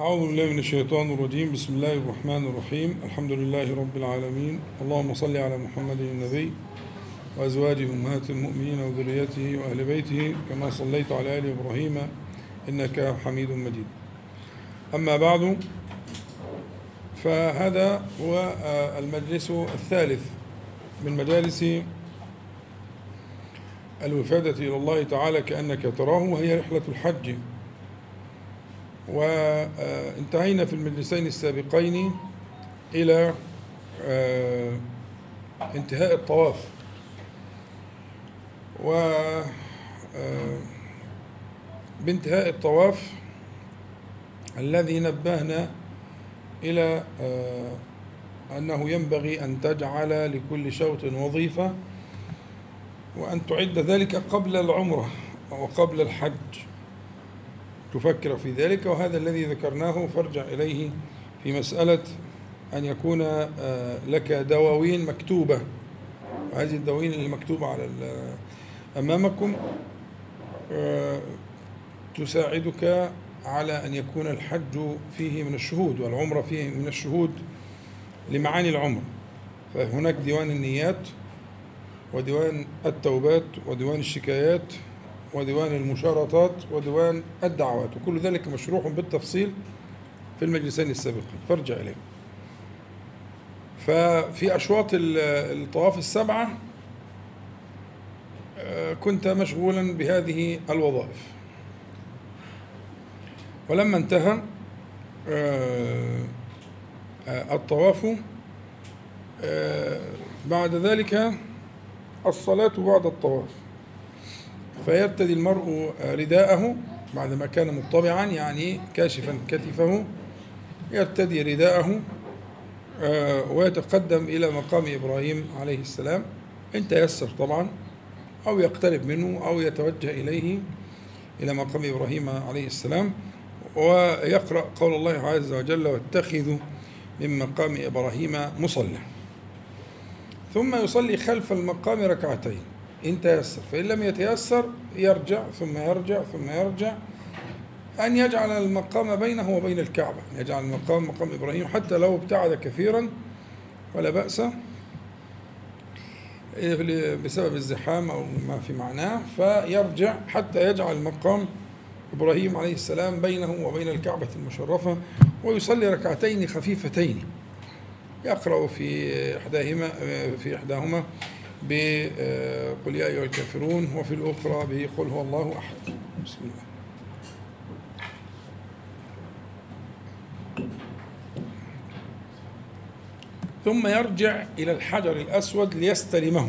أعوذ بالله من الشيطان الرجيم. بسم الله الرحمن الرحيم. الحمد لله رب العالمين. اللهم صل على محمد النبي وأزواجه أمهات المؤمنين وذريته وأهل بيته كما صليت على آل إبراهيم إنك حميد مجيد. أما بعد، فهذا هو المجلس الثالث من مجالس الوفادة إلى الله تعالى كأنك تراه، وهي رحلة الحج. وانتهينا في المجلسين السابقين إلى انتهاء الطواف، وبانتهاء الطواف الذي نبهنا إلى أنه ينبغي أن تجعل لكل شوط وظيفة، وأن تعد ذلك قبل العمرة وقبل الحج، تفكر في ذلك. وهذا الذي ذكرناه فارجع إليه في مسألة أن يكون لك دواوين مكتوبة، وهذه الدواوين المكتوبة على أمامكم تساعدك على أن يكون الحج فيه من الشهود والعمرة فيه من الشهود لمعاني العمر. فهناك ديوان النيات، وديوان التوبات، وديوان الشكايات، وديوان المشارطات، وديوان الدعوات، وكل ذلك مشروح بالتفصيل في المجلسين السابقين، فارجع إليه. ففي أشواط الطواف السبعة كنت مشغولا بهذه الوظائف، ولما انتهى الطواف بعد ذلك الصلاة بعد الطواف، فيرتدي المرء رداءه بعدما كان مطبعا، يعني كاشفا كتفه، يرتدي رداءه ويتقدم إلى مقام إبراهيم عليه السلام إن تيسر طبعا، أو يقترب منه أو يتوجه إليه إلى مقام إبراهيم عليه السلام، ويقرأ قول الله عز وجل: واتخذوا من مقام إبراهيم مصلى. ثم يصلي خلف المقام ركعتين إن تيسر، فإن لم يتيسر يرجع ثم يرجع ثم يرجع، أن يجعل المقام بينه وبين الكعبة، يجعل المقام مقام إبراهيم حتى لو ابتعد كثيرا ولا بأس بسبب الزحام أو ما في معناه، فيرجع حتى يجعل مقام إبراهيم عليه السلام بينه وبين الكعبة المشرفة، ويصلي ركعتين خفيفتين، يقرأ في إحداهما بقل يا أيها الكافرون، وفي الأخرى بقل هو الله أحد. بسم الله. ثم يرجع إلى الحجر الأسود ليستلمه،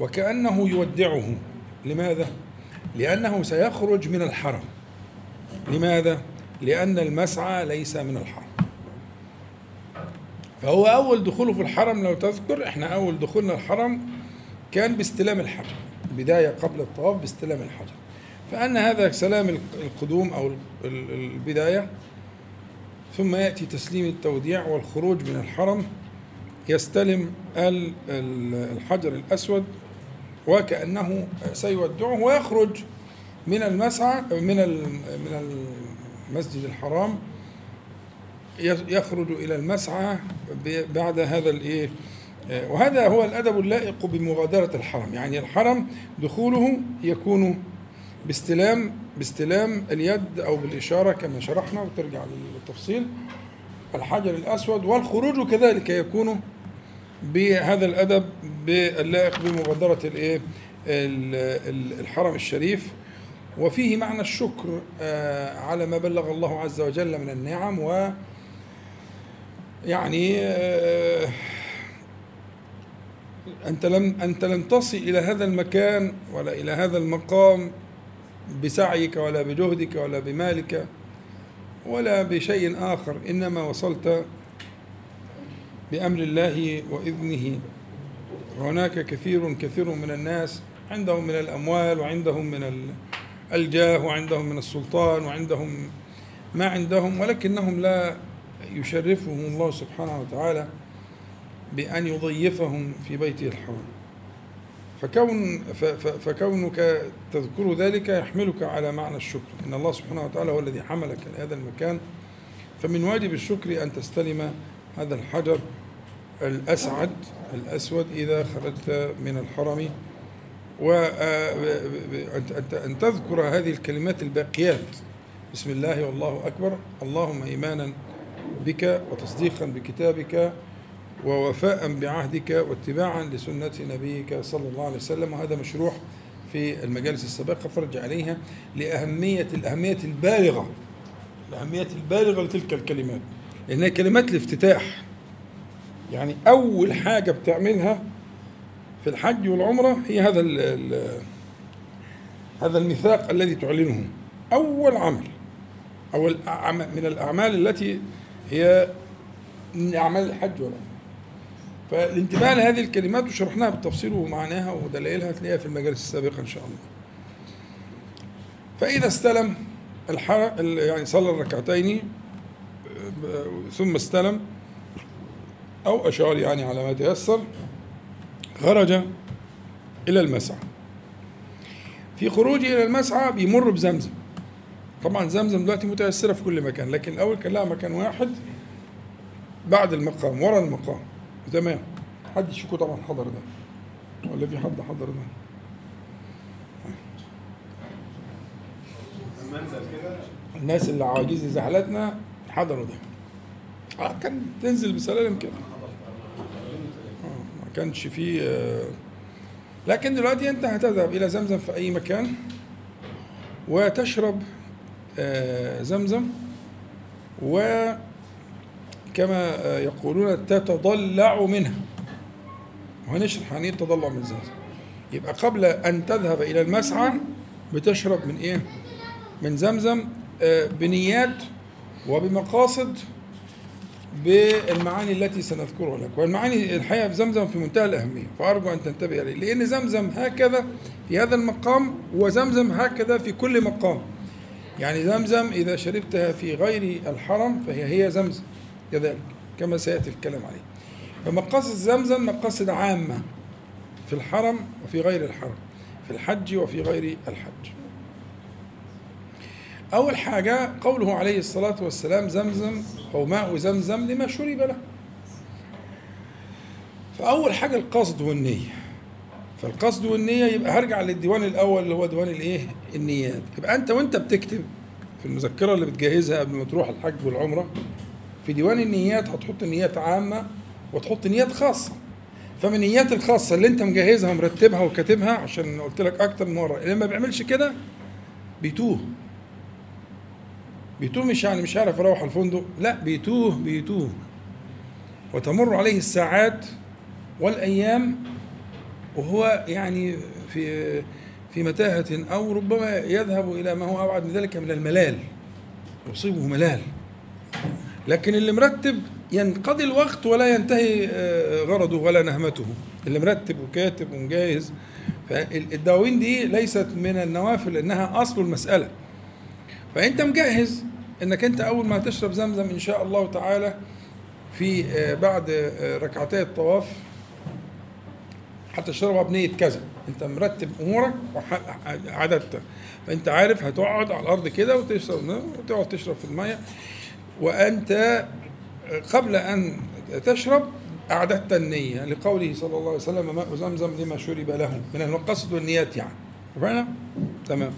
وكأنه يودعه. لماذا؟ لأنه سيخرج من الحرم. لماذا؟ لأن المسعى ليس من الحرم. فهو أول دخوله في الحرم، لو تذكر إحنا أول دخولنا الحرم كان باستلام الحجر، بداية قبل الطواف باستلام الحجر، فأن هذا سلام القدوم أو البداية، ثم يأتي تسليم التوديع والخروج من الحرم، يستلم الحجر الأسود وكأنه سيودعه، ويخرج من المسعى من المسجد الحرام، يخرج إلى المسعى بعد هذا الإيه. وهذا هو الأدب اللائق بمغادرة الحرم، يعني الحرم دخوله يكون باستلام اليد أو بالإشارة كما شرحنا، وترجع للتفصيل الحجر الأسود، والخروج كذلك يكون بهذا الأدب اللائق بمغادرة الحرم الشريف. وفيه معنى الشكر على ما بلغ الله عز وجل من النعم، ويعني أنت لم تصل إلى هذا المكان ولا إلى هذا المقام بسعيك ولا بجهدك ولا بمالك ولا بشيء آخر، إنما وصلت بأمر الله وإذنه. هناك كثير من الناس عندهم من الأموال، وعندهم من الجاه، وعندهم من السلطان، وعندهم ما عندهم، ولكنهم لا يشرفهم الله سبحانه وتعالى بأن يضيفهم في بيته الحرام. فكونك تذكر ذلك يحملك على معنى الشكر، إن الله سبحانه وتعالى هو الذي حملك لهذا المكان، فمن واجب الشكر أن تستلم هذا الحجر الأسعد الأسود إذا خرجت من الحرم، وأن تذكر هذه الكلمات الباقيات: بسم الله والله أكبر، اللهم إيمانا بك وتصديقا بكتابك ووفاء بعهدك واتباعا لسنة نبيك صلى الله عليه وسلم. وهذا مشروح في المجالس السابقة فرج عليها لأهمية البالغة لتلك الكلمات، لأنها كلمات الافتتاح. يعني أول حاجة بتعملها في الحج والعمرة هي هذا الميثاق الذي تعلنه، أول عمل من الأعمال التي هي من أعمال الحج والعمرة. فالانتباه لهذه الكلمات وشرحناها بالتفصيل ومعناها ودلائلها هتلاقيها في المجالس السابقة إن شاء الله. فإذا استلم يعني صلى الركعتين ثم استلم أو أشار يعني على ما تيسر، خرج إلى المسعى. في خروجه إلى المسعى بيمر بزمزم. طبعا زمزم دلوقتي متيسرة في كل مكان، لكن الأول كان لها مكان واحد بعد المقام ورا المقام. تمام، محدش فيكم طبعا حضر ده ولا في حد حضر ده؟ الناس اللي عواجيز زحلتنا حضروا ده، كان تنزل بسلالم كده، ما كانش فيه. لكن دلوقتي انت هتذهب الى زمزم في اي مكان وتشرب زمزم، وكما يقولون تتضلع منها، وهنشرح يعني ايه التضلع من زمزم. يبقى قبل ان تذهب الى المسعى بتشرب من ايه؟ من زمزم، بنيات وبمقاصد بالمعاني التي سنذكرها لك. والمعاني الحقيقة في زمزم في منتهى الأهمية، فأرجو أن تنتبه إليه، لأن زمزم هكذا في هذا المقام، وزمزم هكذا في كل مقام. يعني زمزم إذا شربتها في غير الحرم فهي زمزم كذلك، كما سيأتي الكلام عليه. فمقاصد زمزم مقاصد عامة في الحرم وفي غير الحرم، في الحج وفي غير الحج. أول حاجة قوله عليه الصلاة والسلام: زمزم أو ماء زمزم لما شرب له. فأول حاجة القصد والنية. فالقصد والنية، يبقى هرجع للديوان الأول اللي هو ديوان الإيه؟ النيات. يبقى أنت وأنت بتكتب في المذكرة اللي بتجهزها قبل ما تروح الحج والعمرة، في ديوان النيات هتحط نيات عامة وتحط نيات خاصة. فمن النيات الخاصة اللي أنت مجهزها ومرتبها وكاتبها، عشان قلت لك أكتر من مرة اللي ما بيعملش كده بيتوه، مش عارف اروح الفندق، لا بيتوه. وتمر عليه الساعات والايام وهو يعني في متاهه، او ربما يذهب الى ما هو ابعد من ذلك من الملال، يصيبه ملال. لكن اللي مرتب ينقضي الوقت ولا ينتهي غرضه ولا نهمته، اللي مرتب وكاتب ومجهز. فالدواوين دي ليست من النوافل، انها اصل المساله. فأنت مجهز أنك أنت أول ما تشرب زمزم إن شاء الله تعالى في بعد ركعتي الطواف هتشربها بنية كذا. أنت مرتب أمورك وعددتها، فأنت عارف هتقعد على الأرض كده وتقعد تشرب في المية، وأنت قبل أن تشرب أعددت النية، لقوله صلى الله عليه وسلم: ماء زمزم لما شرب له. من المقصد والنيات يعني، فهمنا؟ تمام.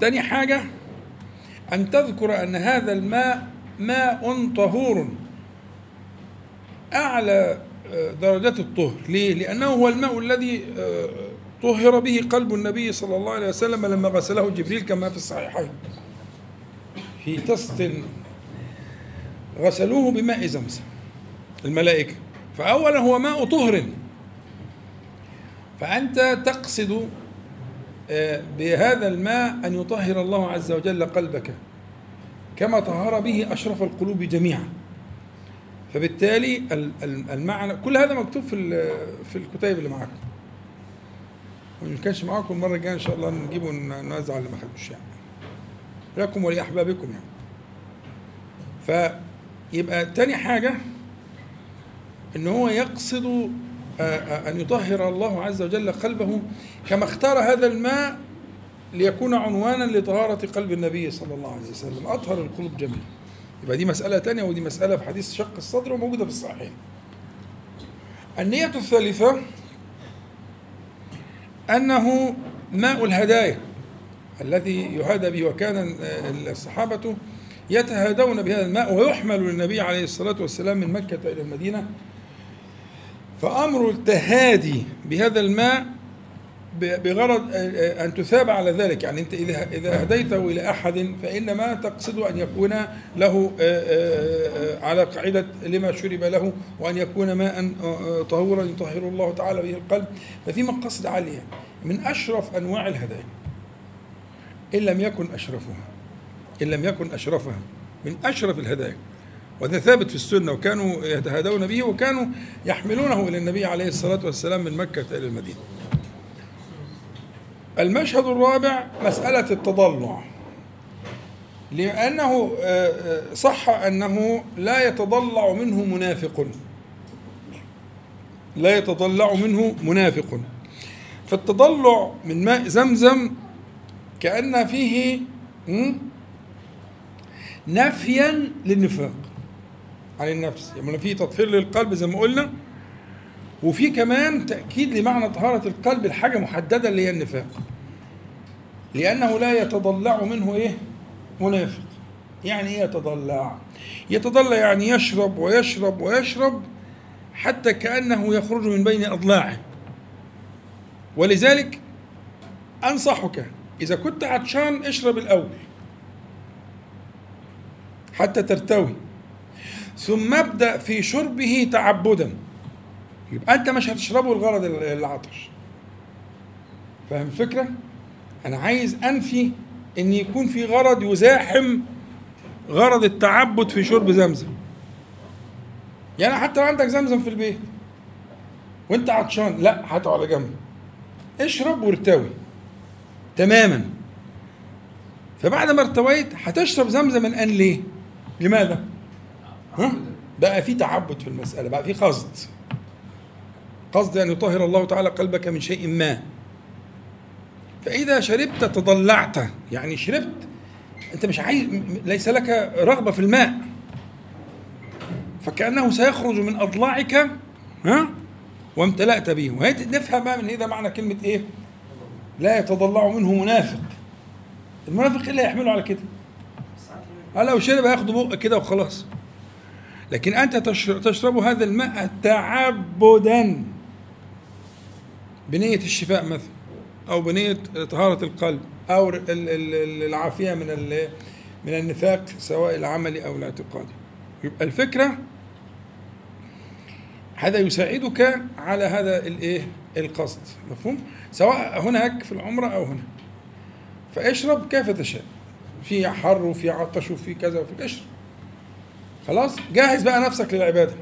تاني حاجة أن تذكر أن هذا الماء ماء طهور، أعلى درجات الطهر. ليه؟ لأنه هو الماء الذي طهر به قلب النبي صلى الله عليه وسلم لما غسله جبريل، كما في الصحيحين في طست غسلوه بماء زمزم الملائكة. فأولا هو ماء طهر، فأنت تقصد بهذا الماء أن يطهر الله عز وجل قلبك كما طهر به أشرف القلوب جميعا. فبالتالي المعنى كل هذا مكتوب في الكتاب اللي معاكم، وإن كانش معاكم المرة الجاية إن شاء الله نجيبه ونزعل اللي ما خدوش يعني لكم ولأحبابكم يعني. فيبقى تاني حاجة إن هو يقصد أن يطهر الله عز وجل قلبه، كما اختار هذا الماء ليكون عنوانا لطهارة قلب النبي صلى الله عليه وسلم، أطهر القلوب جميعا. يبقى دي مسألة تانية، ودي مسألة في حديث شق الصدر وموجودة في الصحيحين. النية الثالثة أنه ماء الهدايا الذي يهدى به، وكان الصحابة يتهادون بهذا الماء ويحمل للنبي عليه الصلاة والسلام من مكة إلى المدينة، فأمر التهادي بهذا الماء بغرض أن تثاب على ذلك. يعني أنت إذا هديته إلى أحد فإنما تقصد أن يكون له على قاعدة لما شرب له، وأن يكون ماء طهورا يطهر الله تعالى به القلب، ففي مقاصد عالية من أشرف أنواع الهدايا إن لم يكن أشرفها من أشرف الهدايا، وهذا ثابت في السنة، وكانوا يتهادون به وكانوا يحملونه إلى النبي عليه الصلاة والسلام من مكة إلى المدينة. المشهد الرابع مسألة التضلع، لأنه صح أنه لا يتضلع منه منافق. فالتضلع من ماء زمزم كأن فيه نفيا للنفاق عن النفس، يعني فيه تطهير للقلب زي ما قلنا، وفي كمان تأكيد لمعنى طهارة القلب، الحاجة محددة اللي هي النفاق، لأنه لا يتضلع منه منافق. يعني إيه يتضلع؟ يعني يشرب حتى كأنه يخرج من بين أضلاعه. ولذلك أنصحك إذا كنت عطشان اشرب الأول حتى ترتوي، ثم ابدأ في شربه تعبدا، يبقى أنت مش هتشربه الغرض العطش. فاهم الفكرة؟ أنا عايز أنفي أن يكون في غرض يزاحم غرض التعبد في شرب زمزم. يعني حتى لو عندك زمزم في البيت وانت عطشان، لا، حطه على جنب، اشرب وارتوي تماما. فبعد ما ارتويت هتشرب زمزم الآن. ليه؟ لماذا؟ بقى في تعبد في المسألة، بقى في قصد أن يطهر الله تعالى قلبك من شيء ما. فإذا شربت تضلعت، يعني شربت أنت مش عايز، ليس لك رغبة في الماء، فكأنه سيخرج من أضلاعك وامتلأت به. ونفهم بقى من هذا معنى كلمة إيه؟ لا يتضلع منه منافق. المنافق إيه اللي يحمله على كده؟ لو شرب هياخده بقه كده وخلاص. لكن أنت تشرب هذا الماء تعبدا بنية الشفاء مثلا، أو بنية طهارة القلب، أو العافية من النفاق سواء العملي أو الاعتقادي. يبقى الفكرة هذا يساعدك على هذا القصد، مفهوم؟ سواء هناك في العمرة أو هنا. فاشرب كيف تشاء، في حر وفي عطش وفي كذا وفي اشرب، خلاص جاهز بقى نفسك للعبادة،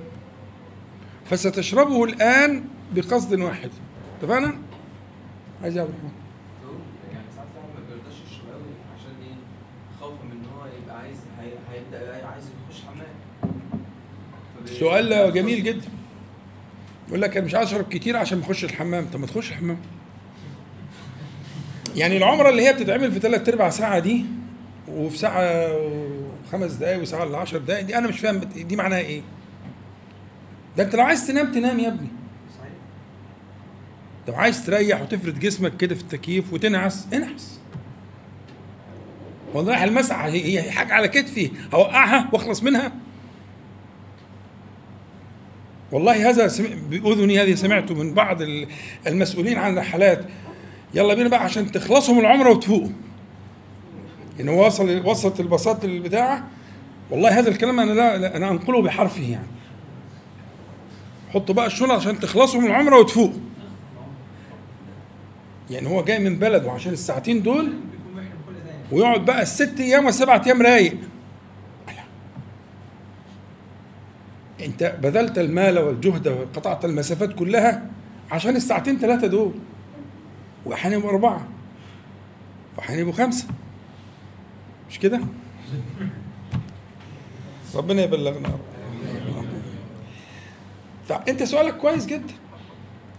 فستشربه الآن بقصد واحد. اتفقنا؟ عايز يا عبد الرحمن. يعني ساعات الواحد ما بيرضاش يشرب قوي عشان ايه؟ خوفا من ان هو يبقى عايز، هيبدا عايز يخش حمام. سؤال جميل جدا. يقول لك انا مش عايز اشرب كتير عشان ما اخشش الحمام. طب ما تخش الحمام. يعني العمرة اللي هي بتتعمل في 3/4 ساعة دي، وفي ساعة 5 دقايق وساعة 10 دقايق، دي أنا مش فاهم دي معناها إيه؟ ده أنت لو عايز تنام يا ابني. لو عايز تريح وتفرد جسمك كده في التكييف وتنعس انعس. والله المسعى هي حاجة على كتفي هوقعها واخلص منها. والله هذا بأذني، هذه سمعته من بعض المسؤولين عن الرحلات. يلا بينا بقى عشان تخلصهم العمرة وتفوقوا. إنه وصلت البساط البتاعة. والله هذا الكلام أنا لا أنا أنقله بحرفه، يعني حطوا بقى الشنط عشان تخلصوا من العمرة وتفوق. يعني هو جاي من بلده عشان الساعتين دول، ويقعد بقى 6 أيام و7 أيام رايق. أنت بذلت المال والجهد وقطعت المسافات كلها عشان 2-3 ساعات دول، وأحيانا يبقوا 4، وأحيانا يبقوا 5، مش كده؟ ربنا يبلغنا. طب انت سؤالك كويس جدا،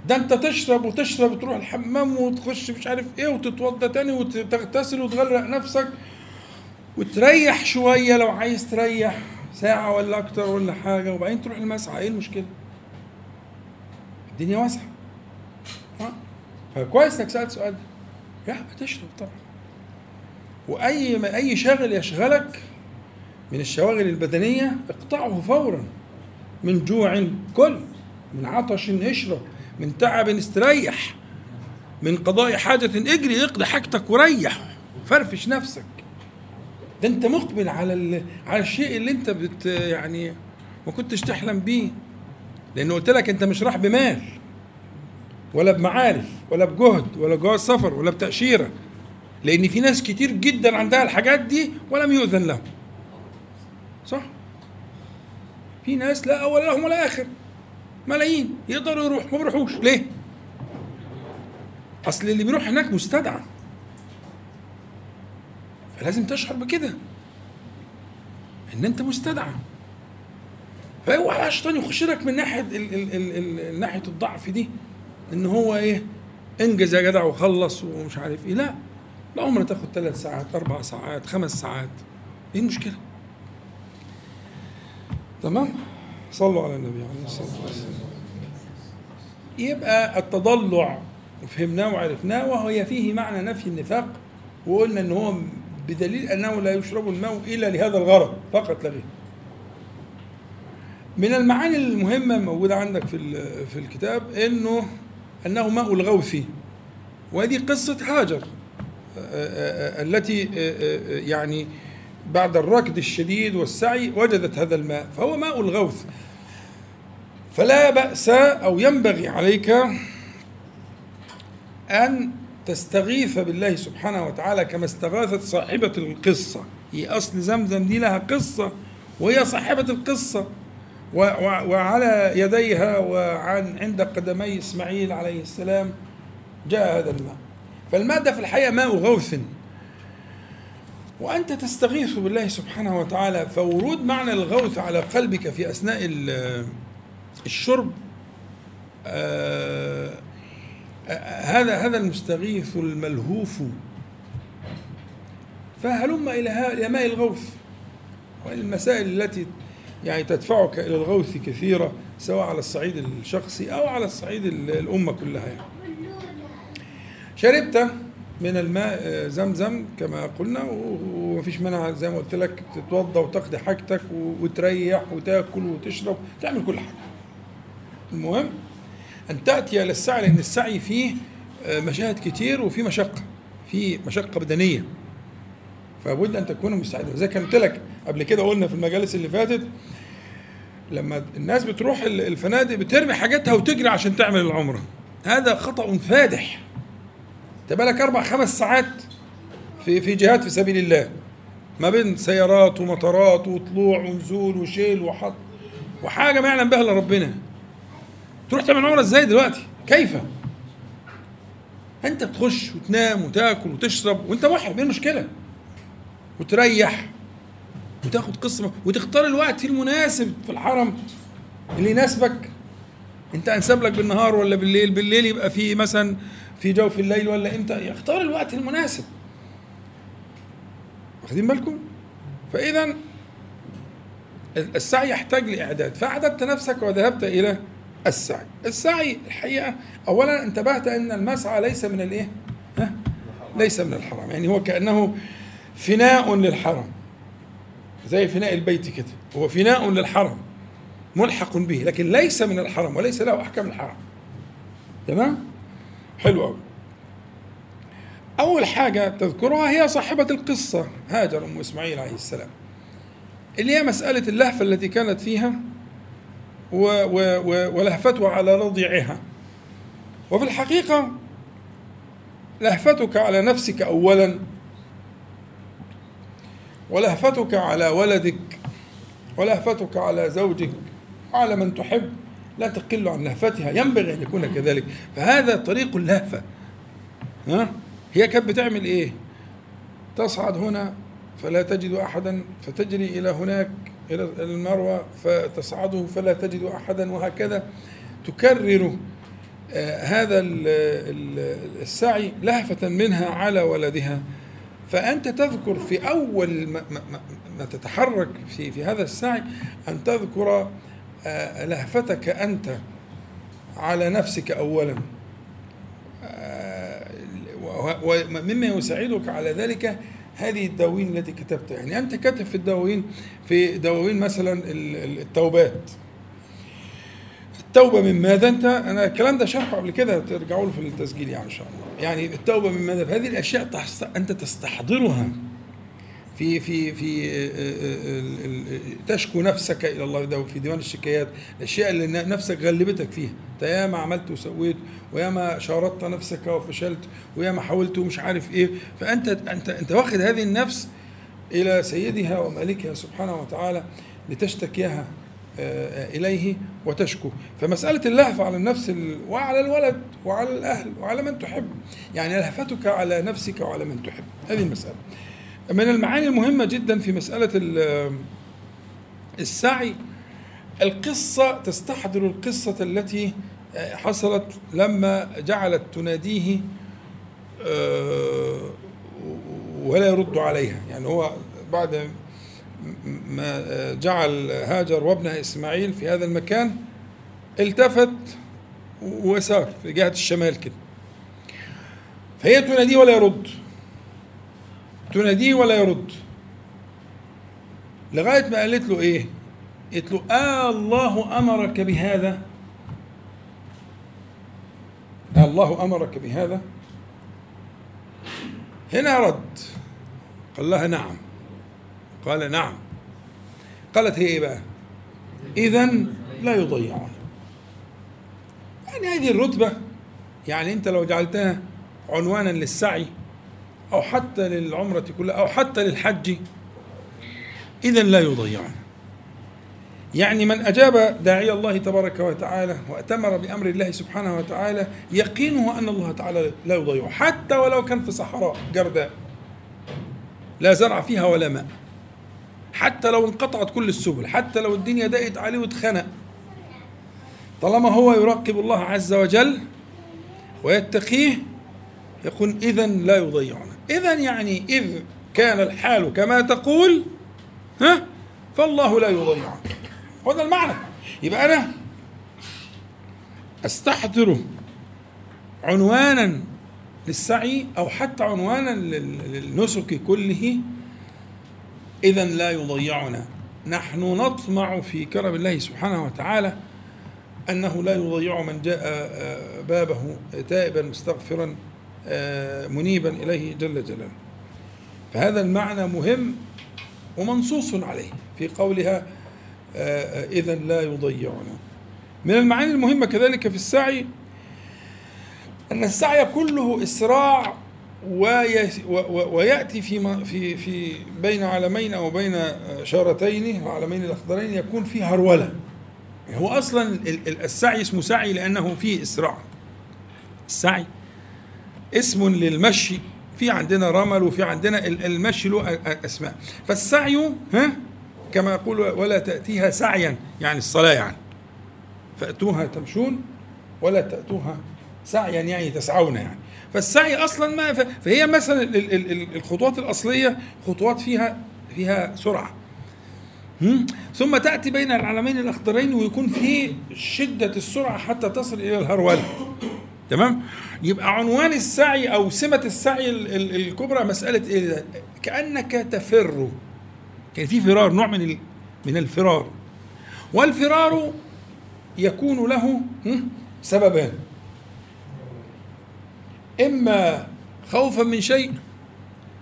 ده انت تشرب وتشرب وتروح الحمام وتخش مش عارف ايه وتتوضى تاني وتغتسل وتغرق نفسك وتريح شويه لو عايز تريح ساعه ولا اكتر ولا حاجه، وبعدين تروح المسعى. ايه المشكله؟ الدنيا واسعه. فكويس انك سالت سؤال ده. يا بتشرب طبعا، واي شاغل يشغلك من الشواغل البدنيه اقطعه فورا. من جوع كل، من عطش اشرب، من تعب استريح، من قضاء حاجه اجري اقضي حاجتك وريح، فرفش نفسك. ده انت مقبل على الشيء اللي انت يعني ما كنتش تحلم بيه، لانه قلت لك انت مش راح بمال ولا بمعارف ولا بجهد ولا جواز سفر ولا بتأشيرة، لان في ناس كتير جدا عندها الحاجات دي ولم يؤذن لهم. صح؟ في ناس لا اول لهم ولا اخر، ملايين يقدروا يروحوا ما بيروحوش ليه؟ اصل اللي بيروح هناك مستدعى، فلازم تشعر بكده ان انت مستدعى. فاوعى الشيطان يخش لك من ناحيه ناحيه الضعف دي، ان هو ايه انجز يا جدع وخلص ومش عارف ايه. لا عمره تاخد 3 ساعات 4 ساعات 5 ساعات، ايه المشكله؟ تمام. صلوا على النبي عليه الصلاه والسلام. يبقى التضلع فهمناه وعرفناه، وهي فيه معنى نفي النفاق، وقلنا ان هو بدليل انه لا يشرب الماء الا لهذا الغرض فقط لا غير. من المعاني المهمه موجوده عندك في الكتاب انه ماء الغوث، وهذه قصه هاجر التي يعني بعد الركض الشديد والسعي وجدت هذا الماء، فهو ماء الغوث. فلا بأس أو ينبغي عليك أن تستغيث بالله سبحانه وتعالى كما استغاثت صاحبة القصة. هي أصل زمزم دي لها قصة، وهي صاحبة القصة، وعلى يديها وعن عند قدمي إسماعيل عليه السلام جاء هذا الماء. فالماء ده في الحقيقة ماء غوث، وأنت تستغيث بالله سبحانه وتعالى. فورود معنى الغوث على قلبك في أثناء الشرب، هذا المستغيث الملهوف، فهلم إلى ماء الغوث. والمسائل التي يعني تدفعك إلى الغوث كثيرة، سواء على الصعيد الشخصي أو على الصعيد الأمة كلها. يعني شربت من الماء زمزم كما قلنا، ومفيش منع زي ما قلت لك تتوضى وتقضي حاجتك وتريح وتاكل وتشرب، تعمل كل حاجه. المهم ان تاتي الى السعي، لان السعي فيه مشاهد كتير وفيه مشقه، فيه مشقه بدنيه، فبد ان تكون مستعدا. زي ما قلت لك قبل كده، قلنا في المجالس اللي فاتت، لما الناس بتروح الفنادق بترمي حاجاتها وتجري عشان تعمل العمره، هذا خطأ فادح. تبالك 4-5 ساعات في جهات في سبيل الله، ما بين سيارات ومطارات وطلوع ونزول وشيل وحط وحاجه ما يعلم بها الا ربنا. تروح تعمل عمره ازاي دلوقتي؟ كيف؟ انت بتخش وتنام وتاكل وتشرب وانت محرم، ايه المشكله؟ وتريح وتاخد قسمه وتختار الوقت المناسب في الحرم اللي يناسبك. انت انسب لك بالنهار ولا بالليل؟ بالليل يبقى في مثلا في جو في الليل ولا امتى؟ اختار الوقت المناسب. واخدين بالكم؟ فاذا السعي يحتاج لاعداد، فاعددت نفسك وذهبت الى السعي. السعي الحقيقه اولا انتبهت ان المسعى ليس من الايه؟ ليس من الحرم، يعني هو كانه فناء للحرم، زي فناء البيت كده، هو فناء للحرم ملحق به، لكن ليس من الحرم وليس له احكام الحرم. تمام؟ حلو قوي. اول حاجه تذكرها هي صاحبه القصه هاجر ام اسماعيل عليه السلام، اللي هي مساله اللهفه التي كانت فيها ولهفتها على رضيعها. وفي الحقيقه لهفتك على نفسك اولا، ولهفتك على ولدك، ولهفتك على زوجك، على من تحب لا تقل عن لهفتها، ينبغي أن يكون كذلك. فهذا طريق اللهفة. هي كانت بتعمل إيه؟ تصعد هنا فلا تجد أحدا فتجري إلى هناك إلى المروى فتصعده فلا تجد أحدا، وهكذا تكرر هذا السعي لهفة منها على ولدها. فأنت تذكر في أول ما تتحرك في هذا السعي أن تذكر لهفتك أنت على نفسك أولا، ومما يساعدك على ذلك هذه الدواوين التي كتبتها. يعني أنت كتب في الدواوين، مثلا التوبات، التوبة من ماذا؟ أنت أنا الكلام ده شرحه قبل كده، ترجعوا له في التسجيل يعني إن شاء الله. يعني التوبة من ماذا؟ فهذه الأشياء أنت تستحضرها في في في تشكو نفسك إلى الله، ده في ديوان الشكايات، الأشياء اللي نفسك غلبتك فيها، أنت يا ما عملت وسويت، ويا ما شارطت نفسك وفشلت، ويا ما حاولت ومش عارف إيه. فأنت أنت أنت واخد هذه النفس إلى سيدها ومالكها سبحانه وتعالى لتشتكيها إليه وتشكو. فمسألة اللهفة على النفس وعلى الولد وعلى الأهل وعلى من تحب، يعني لهفتك على نفسك وعلى من تحب. هذه المسألة من المعاني المهمة جدا في مسألة السعي. القصة تستحضر القصة التي حصلت لما جعلت تناديه ولا يرد عليها. يعني هو بعد ما جعل هاجر وابنها إسماعيل في هذا المكان التفت وسار في جهة الشمال كده، فهي تناديه ولا يرد، تناديه ولا يرد، لغاية ما قالت له إيه؟ قالت له الله أمرك بهذا، الله أمرك بهذا. هنا رد، قال لها نعم، قال نعم. قالت هي إيه بقى؟ إذن لا يضيعون. يعني هذه الرتبة، يعني أنت لو جعلتها عنوانا للسعي أو حتى للعمرة كلها أو حتى للحج، إذن لا يضيعون. يعني من أجاب داعي الله تبارك وتعالى وأتمر بأمر الله سبحانه وتعالى يقينه أن الله تعالى لا يضيعه، حتى ولو كان في صحراء جرداء لا زرع فيها ولا ماء، حتى لو انقطعت كل السبل، حتى لو الدنيا ضاقت عليه واتخنق، طالما هو يراقب الله عز وجل ويتقيه يقول إذن لا يضيعنا. إذن يعني إذ كان الحال كما تقول فالله لا يضيعنا، هذا المعنى. يبقى أنا أستحضر عنوانا للسعي أو حتى عنوانا للنسك كله، إذن لا يضيعنا. نحن نطمع في كرم الله سبحانه وتعالى أنه لا يضيع من جاء بابه تائبا مستغفرا منيبا إليه جل جلاله. فهذا المعنى مهم ومنصوص عليه في قولها إذن لا يضيعنا. من المعاني المهمة كذلك في السعي أن السعي كله إسراع، ويأتي في بين عالمين أو بين شارتين العالمين الأخضرين يكون فيه هرولة. هو أصلا السعي اسمه سعي لأنه فيه إسراع. السعي اسم للمشي، في عندنا رمل وفي عندنا المشي له أسماء. فالسعي كما يقول ولا تأتيها سعيا، يعني الصلاة، يعني فأتوها تمشون ولا تأتوها سعيا يعني تسعون. يعني فالسعي أصلا ما فهي مثلا الخطوات الأصلية خطوات فيها سرعة، ثم تأتي بين العالمين الأخضرين ويكون فيه شدة السرعة حتى تصل إلى الهرولة. تمام. يبقى عنوان السعي أو سمة السعي الكبرى مسألة إيه؟ كأنك تفر، كان فيه فرار، نوع من الفرار. والفرار يكون له سببان، إما خوفا من شيء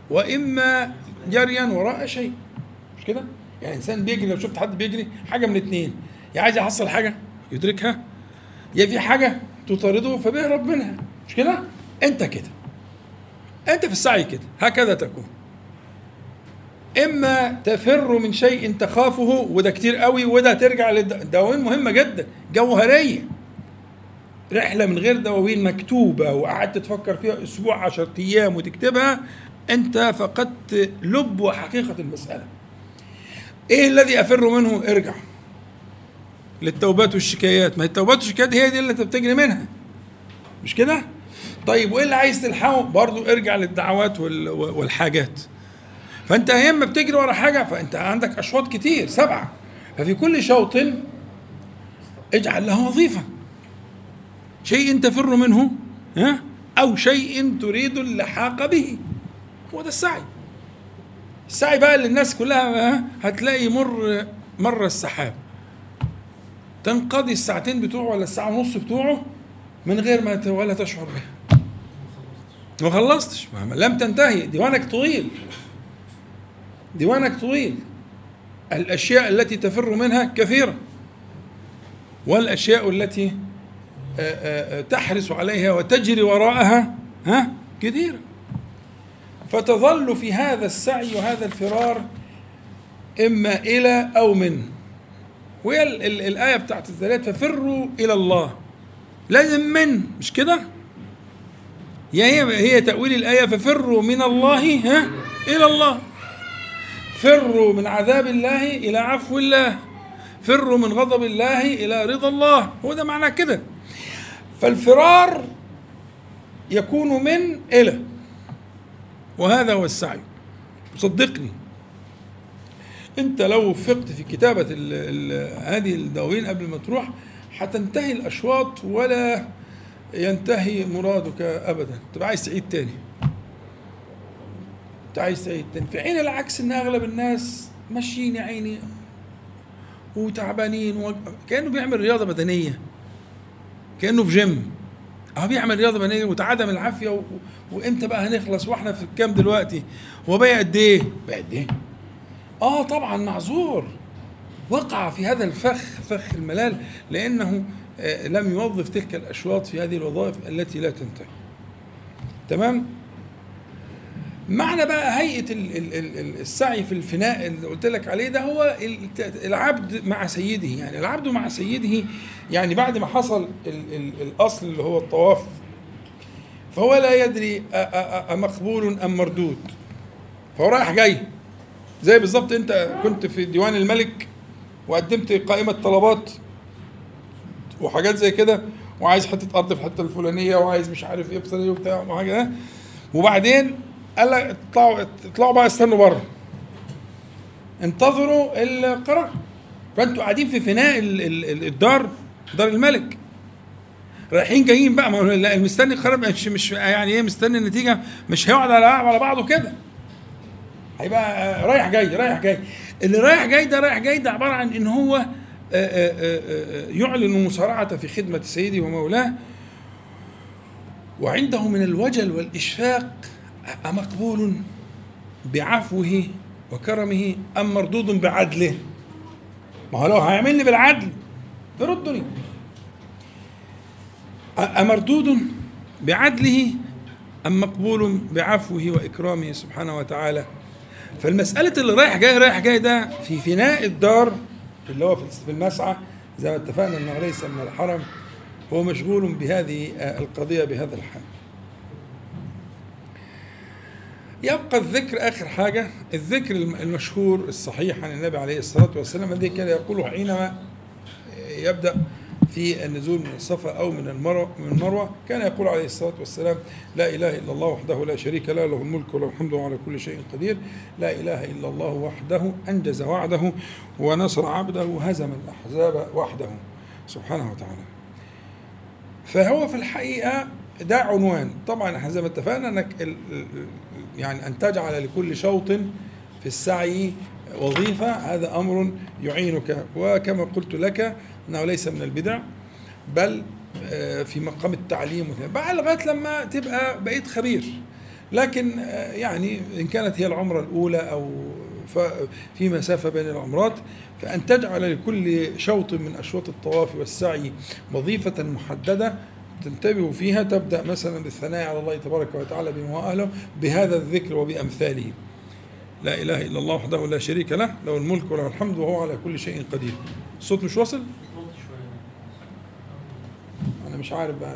وإما جريا وراء شيء، مش كده؟ يعني إنسان بيجري، لو شفت حد بيجري حاجة من اتنين، يا عايز يحصل حاجة يدركها، يا في حاجة تطارده فبيهرب منها، مش كده؟ أنت كده، أنت في السعي كده، هكذا تكون. إما تفر من شيء تخافه، وده كتير قوي، وده ترجع للدواوين مهمة جدا جوهرية. رحلة من غير دواوين مكتوبة وقعدت تفكر فيها أسبوع 10 أيام وتكتبها، أنت فقدت لب وحقيقة المسألة. ايه الذي افر منه؟ ارجع للتوبات والشكايات. ما هي التوبات والشكايات هي دي اللي انت بتجري منها، مش كده؟ طيب وايه اللي عايز تلحقه؟ برضه ارجع للدعوات والحاجات. فانت يا اما بتجري ورا حاجه، فانت عندك اشواط كتير 7، ففي كل شوط اجعل له وظيفه، شيء تفر منه او شيء تريد اللحاق به. هو ده السعي. السعي بقى اللي الناس كلها هتلاقي يمر مره السحاب، تنقضي الساعتين بتوعه ولا الساعه ونص بتوعه من غير ما ولا تشعر بها، ما خلصتش، لم تنتهي، ديوانك طويل، ديوانك طويل. الاشياء التي تفر منها كثيره، والاشياء التي تحرص عليها وتجري وراءها كثيره. فتظل في هذا السعي وهذا الفرار اما الى او من. وهي الايه بتاعت الثلاث، ففروا الى الله، لازم من، مش كده؟ هي تأويل الآية، ففروا من الله إلى الله. فروا من عذاب الله إلى عفو الله، فروا من غضب الله إلى رضا الله. هو ده معناه كده. فالفرار يكون من إلى، وهذا هو السعي. صدقني أنت لو وفقت في كتابة هذه الدواوين قبل ما تروح هتنتهي الأشواط ولا ينتهي مرادك أبدا، تبقى عايز تعيد تاني، في حين العكس إن أغلب الناس ماشيين يا عيني وتعبانين كأنه بيعمل رياضة بدنية، كأنه في جيم، بيعمل رياضة بدنية وتعدم العافية وإمتى بقى هنخلص وإحنا في الكام دلوقتي؟ هو باقي قد إيه؟ طبعا معذور وقع في هذا فخ الملال، لأنه لم يوظف تلك الأشواط في هذه الوظائف التي لا تنتهي. تمام؟ معنى بقى هيئة السعي في الفناء اللي قلت لك عليه ده، هو العبد مع سيده. يعني العبد مع سيده، يعني بعد ما حصل الأصل اللي هو الطواف، فهو لا يدري أمقبول أم مردود، فهو رايح جاي زي بالظبط أنت كنت في ديوان الملك وقدمت قائمة طلبات وحاجات زي كده، وعايز حتة أرض في الحتة الفلانية، وعايز مش عارف إيه بصري وبتاع وحاجة، وبعدين قال لك اطلعوا بقى، استنوا بره، انتظروا القرار. فأنتوا قاعدين في فناء الدار، دار الملك، رايحين جايين بقى، المستني القرار مش يعني إيه، مستني النتيجة، مش هيقعد على بعضه كده، هيبقى رايح جاي رايح جاي. اللي رايح جاي ده عبارة عن إن هو يعلن مسارعة في خدمة سيدي ومولاه، وعنده من الوجل والإشفاق أمقبول بعفوه وكرمه أم مردود بعدله. ما هو لو هيعملني بالعدل يردني، أمردود بعدله أم مقبول بعفوه وإكرامه سبحانه وتعالى. فالمسألة اللي رايح جاي رايح جاي ده في فناء الدار اللي هو في المسعى، زي ما اتفقنا أنه ليس من الحرم، هو مشغول بهذه القضية بهذا الحال. يبقى الذكر آخر حاجة، الذكر المشهور الصحيح عن النبي عليه الصلاة والسلام الذي كان يقوله حينما يبدأ في النزول من الصفا أو من المروة، كان يقول عليه الصلاة والسلام: لا إله إلا الله وحده لا شريك له، له الملك وله الحمد وعلى كل شيء قدير، لا إله إلا الله وحده أنجز وعده ونصر عبده هزم الأحزاب وحده سبحانه وتعالى. فهو في الحقيقة ده عنوان. طبعا احنا زي ما اتفقنا انك يعني أن تجعل لكل شوط في السعي وظيفة، هذا أمر يعينك، وكما قلت لك أنه ليس من البدع، بل في مقام التعليم بقى لغاية لما تبقى بقيت خبير. لكن يعني إن كانت هي العمرة الأولى أو في مسافة بين العمرات، فأن تجعل لكل شوط من أشواط الطواف والسعي وظيفة محددة تنتبه فيها، تبدأ مثلا بالثناء على الله تبارك وتعالى بما هو أهله بهذا الذكر وبأمثاله: لا إله إلا الله وحده لا شريك له، له الملك وله الحمد وهو على كل شيء قدير. الصوت مش واصل؟ أنا مش عارف بقى.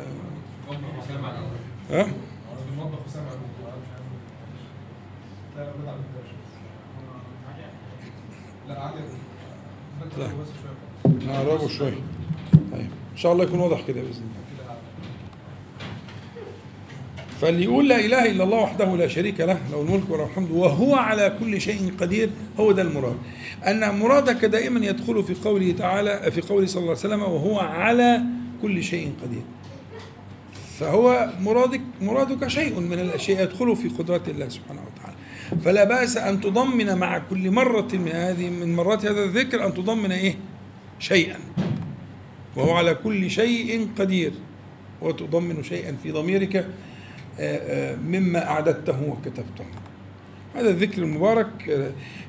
لا عجبني. لا نقربه شوية. طيب إن شاء الله يكون واضح كده بإذن الله. فليقول لا إله إلا الله وحده لا شريك له له الملك وله الحمد وهو على كل شيء قدير. هو ده المراد، أن مرادك دائما يدخل في قوله تعالى، في قوله صلى الله عليه وسلم وهو على كل شيء قدير. فهو مرادك شيء من الأشياء يدخل في قدرات الله سبحانه وتعالى. فلا بأس أن تضمن مع كل مرة من مرات هذا الذكر أن تضمن إيه؟ شيئا. وهو على كل شيء قدير، وتضمن شيئا في ضميرك مما أعددته وكتبته. هذا الذكر المبارك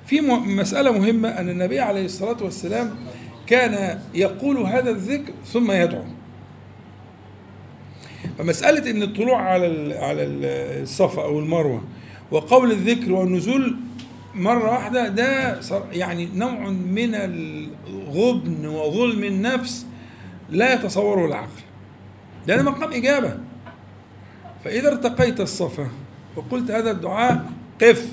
في مسألة مهمة، أن النبي عليه الصلاة والسلام كان يقول هذا الذكر ثم يدعو. فمسألة أن الطلوع على الصفا أو المروة وقول الذكر والنزول مرة واحدة ده يعني نوع من الغبن وظلم النفس لا يتصوره العقل. ده مقام إجابة. فإذا ارتقيت الصفا وقلت هذا الدعاء قف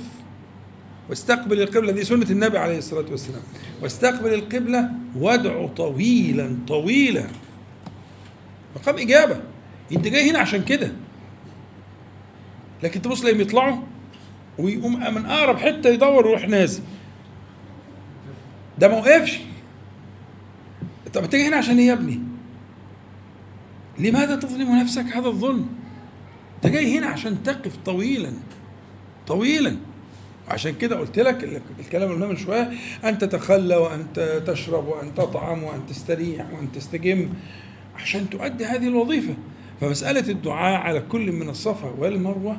واستقبل القبلة، دي سنة النبي عليه الصلاة والسلام، واستقبل القبلة وادعو طويلا طويلا. مقام إجابة. انت جاي هنا عشان كده. لكن تبص لهم يطلعوا ويقوم من اقرب حته يدور ويروح نازل، ده ما وقفش. طب تيجي هنا عشان ايه يا ابني؟ لماذا تظلم نفسك هذا الظلم؟ انت جاي هنا عشان تقف طويلا طويلا. عشان كده قلت لك الكلام اللي من شويه، ان تتخلى وان تشرب وان تطعم وان تستريح وان تستجم عشان تؤدي هذه الوظيفه. فمسألة الدعاء على كل من الصفا والمروة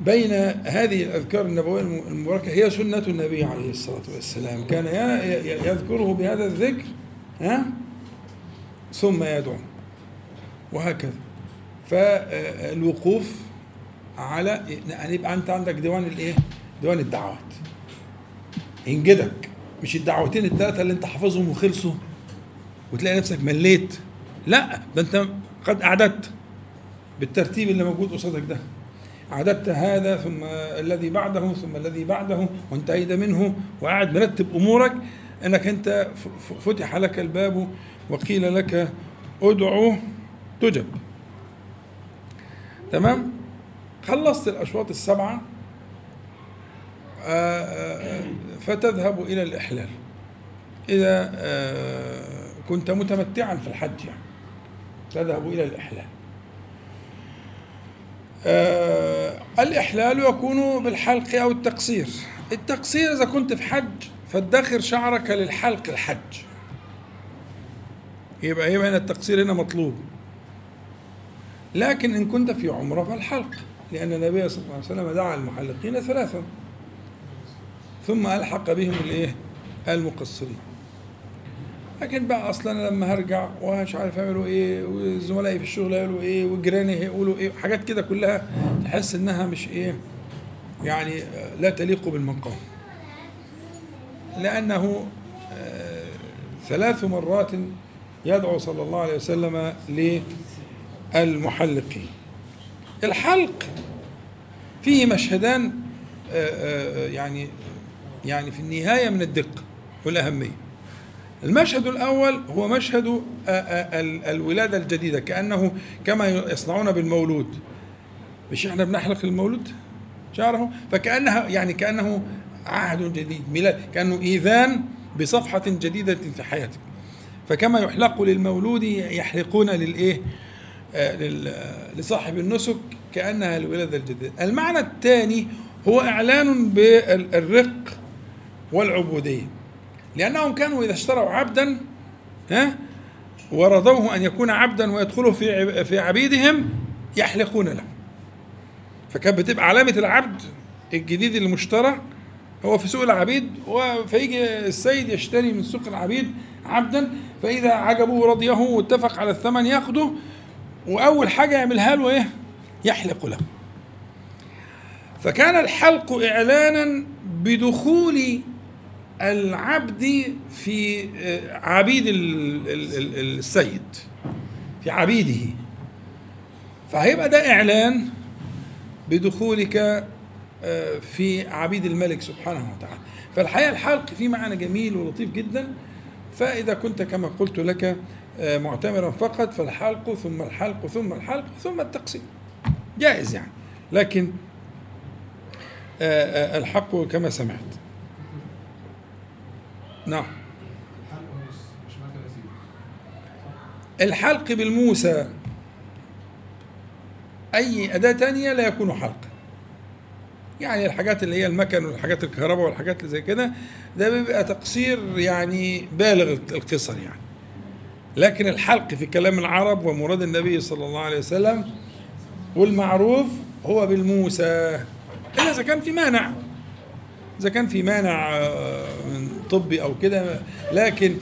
بين هذه الأذكار النبوية المباركة هي سنة النبي عليه الصلاة والسلام، كان يذكره بهذا الذكر ثم يدعو وهكذا. فالوقوف على يعني يبقى أنت عندك ديوان الإيه؟ ديوان الدعوات. ينجدك مش الدعوتين الثلاثة اللي أنت حافظهم وخلصوا وتلاقي نفسك مليت، لا ده انت قد اعددت بالترتيب اللي موجود قصادك ده، اعددت هذا ثم الذي بعده ثم الذي بعده وانتهيت منه وقاعد مرتب امورك، انك انت فتح لك الباب وقيل لك ادعو تجب. تمام. خلصت الاشواط السبعه فتذهب الى الاحلال اذا كنت متمتعا في الحج، يعني تذهب إلى الإحلال. الإحلال يكون بالحلق أو التقصير. التقصير إذا كنت في حج فادخر شعرك للحلق الحج، يبقى هنا التقصير هنا مطلوب. لكن إن كنت في عمرة فالحلق، لأن النبي صلى الله عليه وسلم دعا المحلقين ثلاثا ثم ألحق بهم المقصرين. لكن بقى أصلا لما هرجع ومش عارف أعملوا إيه، وزملائي في الشغل يقولوا إيه، وجيراني هيقولوا إيه، حاجات كده كلها تحس إنها مش إيه، يعني لا تليق بالمقام. لأنه 3 مرات يدعو صلى الله عليه وسلم للمحلقين. الحلق فيه مشهدان يعني في النهاية من الدقة والأهمية. المشهد الأول هو مشهد الولادة الجديدة، كأنه كما يصنعون بالمولود، مش احنا بنحلق المولود شعره، فكأنها يعني كأنه عهد جديد، ميلاد، كأنه إيذان بصفحة جديدة في حياتك. فكما يحلق للمولود يحلقون لصاحب النسك، كأنها الولادة الجديدة. المعنى الثاني هو إعلان بالرق والعبودية، لأنهم كانوا إذا اشتروا عبدا ورضوه أن يكون عبدا ويدخلوا في عبيدهم يحلقون له. فكانت بتبقى علامة العبد الجديد المشترى هو في سوق العبيد، فيجي السيد يشتري من سوق العبيد عبدا، فإذا عجبه رضيه واتفق على الثمن ياخده، وأول حاجة يعملها له يحلق له. فكان الحلق إعلانا بدخول العبد في عبيد السيد، في عبيده. فهيبقى ده إعلان بدخولك في عبيد الملك سبحانه وتعالى. فالحقيقة الحلق فيه معنى جميل ولطيف جدا. فإذا كنت كما قلت لك معتمرا فقط، فالحلق ثم الحلق ثم الحلق ثم التقسيم جائز يعني، لكن الحق كما سمعت. نعم، الحلق بالموسى أي أداة تانية لا يكون حلقا، يعني الحاجات اللي هي المكن والحاجات الكهرباء والحاجات اللي زي كده ده بيبقى تقصير يعني بالغ القصر يعني. لكن الحلق في كلام العرب ومراد النبي صلى الله عليه وسلم والمعروف هو بالموسى، إلا إذا كان في مانع، إذا كان في مانع من طبي أو كده. لكن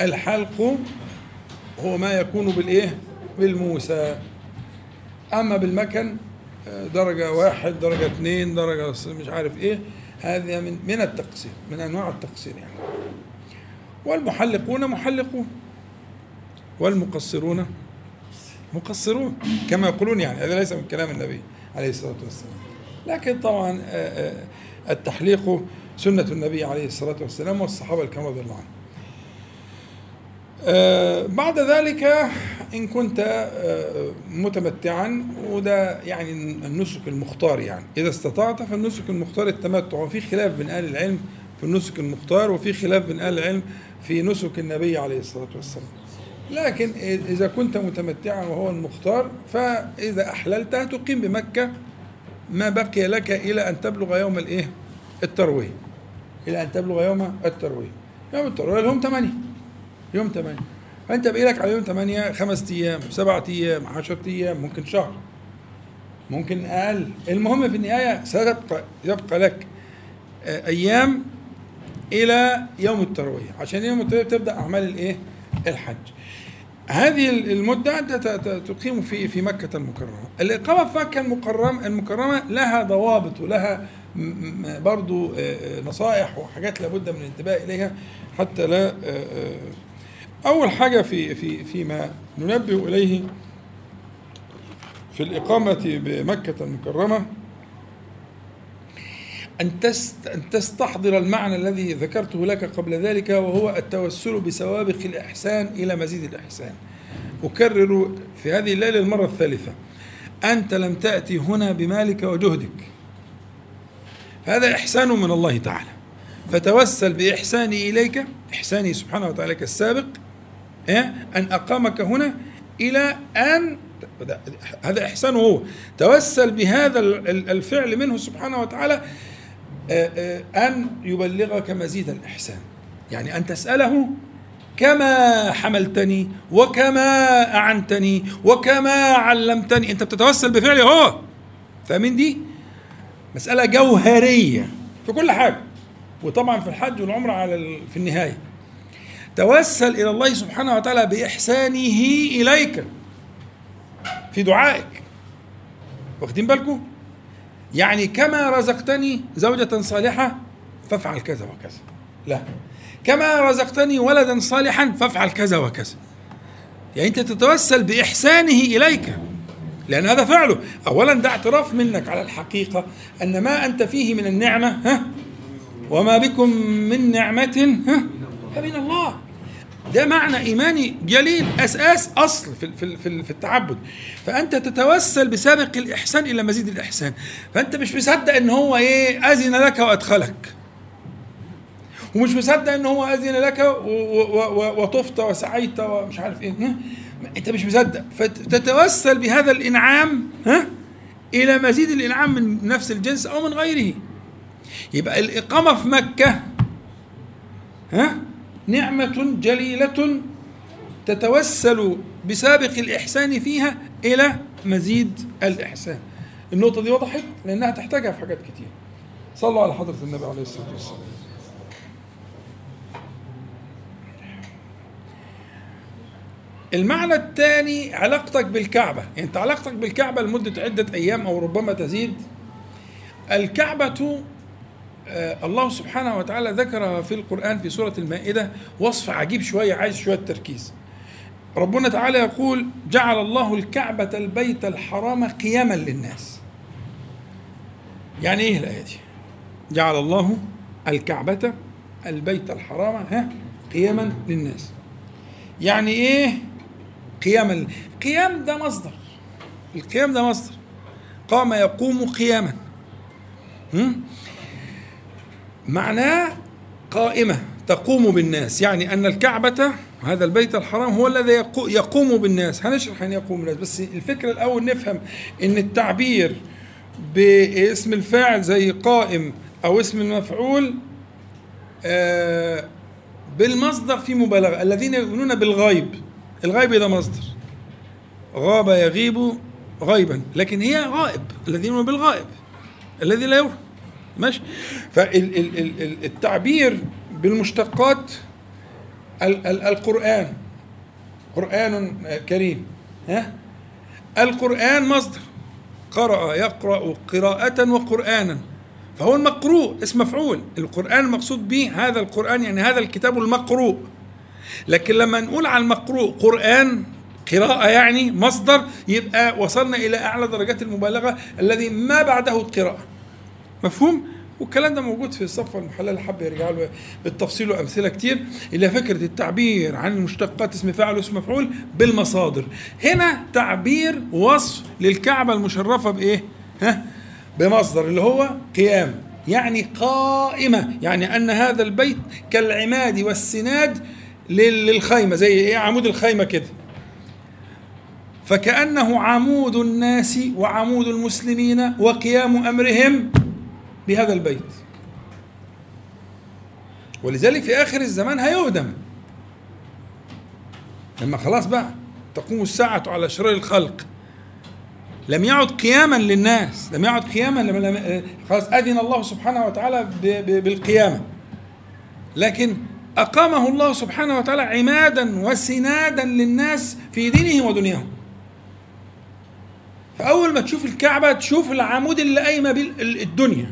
الحلق هو ما يكون بالإيه؟ بالموسى. أما بالمكن درجة 1 درجة 2 درجة مش عارف إيه، هذه من التقصير، من أنواع التقصير يعني. والمحلقون محلقون والمقصرون مقصرون كما يقولون يعني، هذا ليس من كلام النبي عليه الصلاة والسلام. لكن طبعا التحليق سنة النبي عليه الصلاة والسلام والصحابة الكرام رضي الله عنهم. بعد ذلك إن كنت متمتعا، وده يعني النسك المختار يعني، إذا استطعت فالنسك المختار التمتع. وفي خلاف بين أهل العلم في النسك المختار، وفي خلاف بين أهل العلم في نسك النبي عليه الصلاة والسلام. لكن إذا كنت متمتعا وهو المختار، فإذا أحللت تقيم بمكة ما بقي لك إلى أن تبلغ يوم الإيه؟ التروية، إلى أن تبلغ يوم التروية. يوم التروية لهم 8 يوم، فأنت بقي لك على يوم 8 5 أيام 7 أيام 10 أيام ممكن شهر ممكن أقل. المهم في النهاية يبقى لك أيام إلى يوم التروية، عشان يوم التروية تبدأ أعمال الإيه؟ الحج. هذه المدة تقيم في مكة المكرمة. الإقامة في مكة المكرمة لها ضوابط ولها برضو نصائح وحاجات لابد من الانتباه إليها حتى لا. أول حاجة فيما ننبه إليه في الإقامة بمكة المكرمة أن تستحضر المعنى الذي ذكرته لك قبل ذلك، وهو التوسل بسوابق الإحسان إلى مزيد الإحسان. أكرر في هذه الليلة المرة 3، أنت لم تأتي هنا بمالك وجهدك، هذا إحسان من الله تعالى، فتوسل بإحساني إليك، إحساني سبحانه وتعالى السابق أن أقامك هنا إلى أن، هذا إحسانه هو، توسل بهذا الفعل منه سبحانه وتعالى أن يبلغك مزيد الإحسان، يعني أن تسأله كما حملتني وكما أعنتني وكما علمتني. أنت بتتوسل بفعله هو، فمن دي مسألة جوهرية في كل حاجة، وطبعا في الحج والعمرة في النهاية. توسل إلى الله سبحانه وتعالى بإحسانه إليك في دعائك، واخدين بالكم؟ يعني كما رزقتني زوجة صالحة فافعل كذا وكذا، لا كما رزقتني ولدا صالحا فافعل كذا وكذا. يعني أنت تتوسل بإحسانه إليك، لأن هذا فعله. أولا ده اعتراف منك على الحقيقة أن ما أنت فيه من النعمة، وما بكم من نعمة فمن الله. ده معنى إيماني جليل، أساس أصل في التعبد. فأنت تتوسل بسابق الإحسان إلى مزيد الإحسان، فأنت مش مصدق إن هو أذن لك وأدخلك، ومش مصدق إن هو أذن لك وطفت وسعيت ومش عارف إيه، أنت مش مصدق. فتتوسل بهذا الإنعام إلى مزيد الإنعام من نفس الجنس أو من غيره. يبقى الإقامة في مكة نعمة جليلة تتوسل بسابق الإحسان فيها إلى مزيد الإحسان. النقطة دي وضحت لأنها تحتاجها في حاجات كتير. صلوا على حضرة النبي عليه الصلاة والسلام. المعنى الثاني علاقتك بالكعبة. أنت علاقتك بالكعبة لمدة عدة أيام أو ربما تزيد. الكعبة الله سبحانه وتعالى ذكرها في القرآن في سورة المائدة وصف عجيب شوية، عايز شوية تركيز. ربنا تعالى يقول: جعل الله الكعبة البيت الحرام قياما للناس. يعني ايه الايه دي؟ جعل الله الكعبه البيت الحرام قياما للناس. يعني ايه قياما؟ قيام ده مصدر، القيام ده مصدر، قام يقوم قياما، معناه قائمه تقوم بالناس، يعني ان الكعبه هذا البيت الحرام هو الذي يقوم بالناس. هنشرح ان يقوم بالناس، بس الفكره الاول نفهم ان التعبير باسم الفاعل زي قائم او اسم المفعول بالمصدر في مبالغه. الذين يؤمنون بالغيب، الغيب ده مصدر، غاب يغيب غيبا، لكن هي غائب، الذين يؤمنون بالغائب الذي لا يرى، ماشي. فالتعبير بالمشتقات القرآن، قرآن كريم، القرآن مصدر، قرأ يقرأ قراءة وقرآنا، فهو المقروء اسم مفعول، القرآن المقصود به هذا القرآن، يعني هذا الكتاب المقروء. لكن لما نقول على المقروء قرآن قراءة يعني مصدر، يبقى وصلنا إلى أعلى درجات المبالغة الذي ما بعده القراءة. مفهوم؟ والكلام ده موجود في الصفة المحللة، حابة يرجع له بالتفصيل وأمثلة كتير إلى فكرة التعبير عن المشتقات اسم فاعل واسم مفعول بالمصادر. هنا تعبير وصف للكعبة المشرفة بإيه؟ بمصدر اللي هو قيام، يعني قائمة، يعني أن هذا البيت كالعماد والسناد للخيمة، زي إيه؟ عمود الخيمة كده، فكأنه عمود الناس وعمود المسلمين وقيام أمرهم بهذا البيت. ولذلك في آخر الزمان هيهدم، لما خلاص بقى تقوم الساعة على شرار الخلق، لم يعد قياما للناس، لم يعد قياما، خلاص أذن الله سبحانه وتعالى بالقيامة، لكن أقامه الله سبحانه وتعالى عمادا وسنادا للناس في دينهم ودنياهم. فأول ما تشوف الكعبة تشوف العمود اللي قايمة بالدنيا،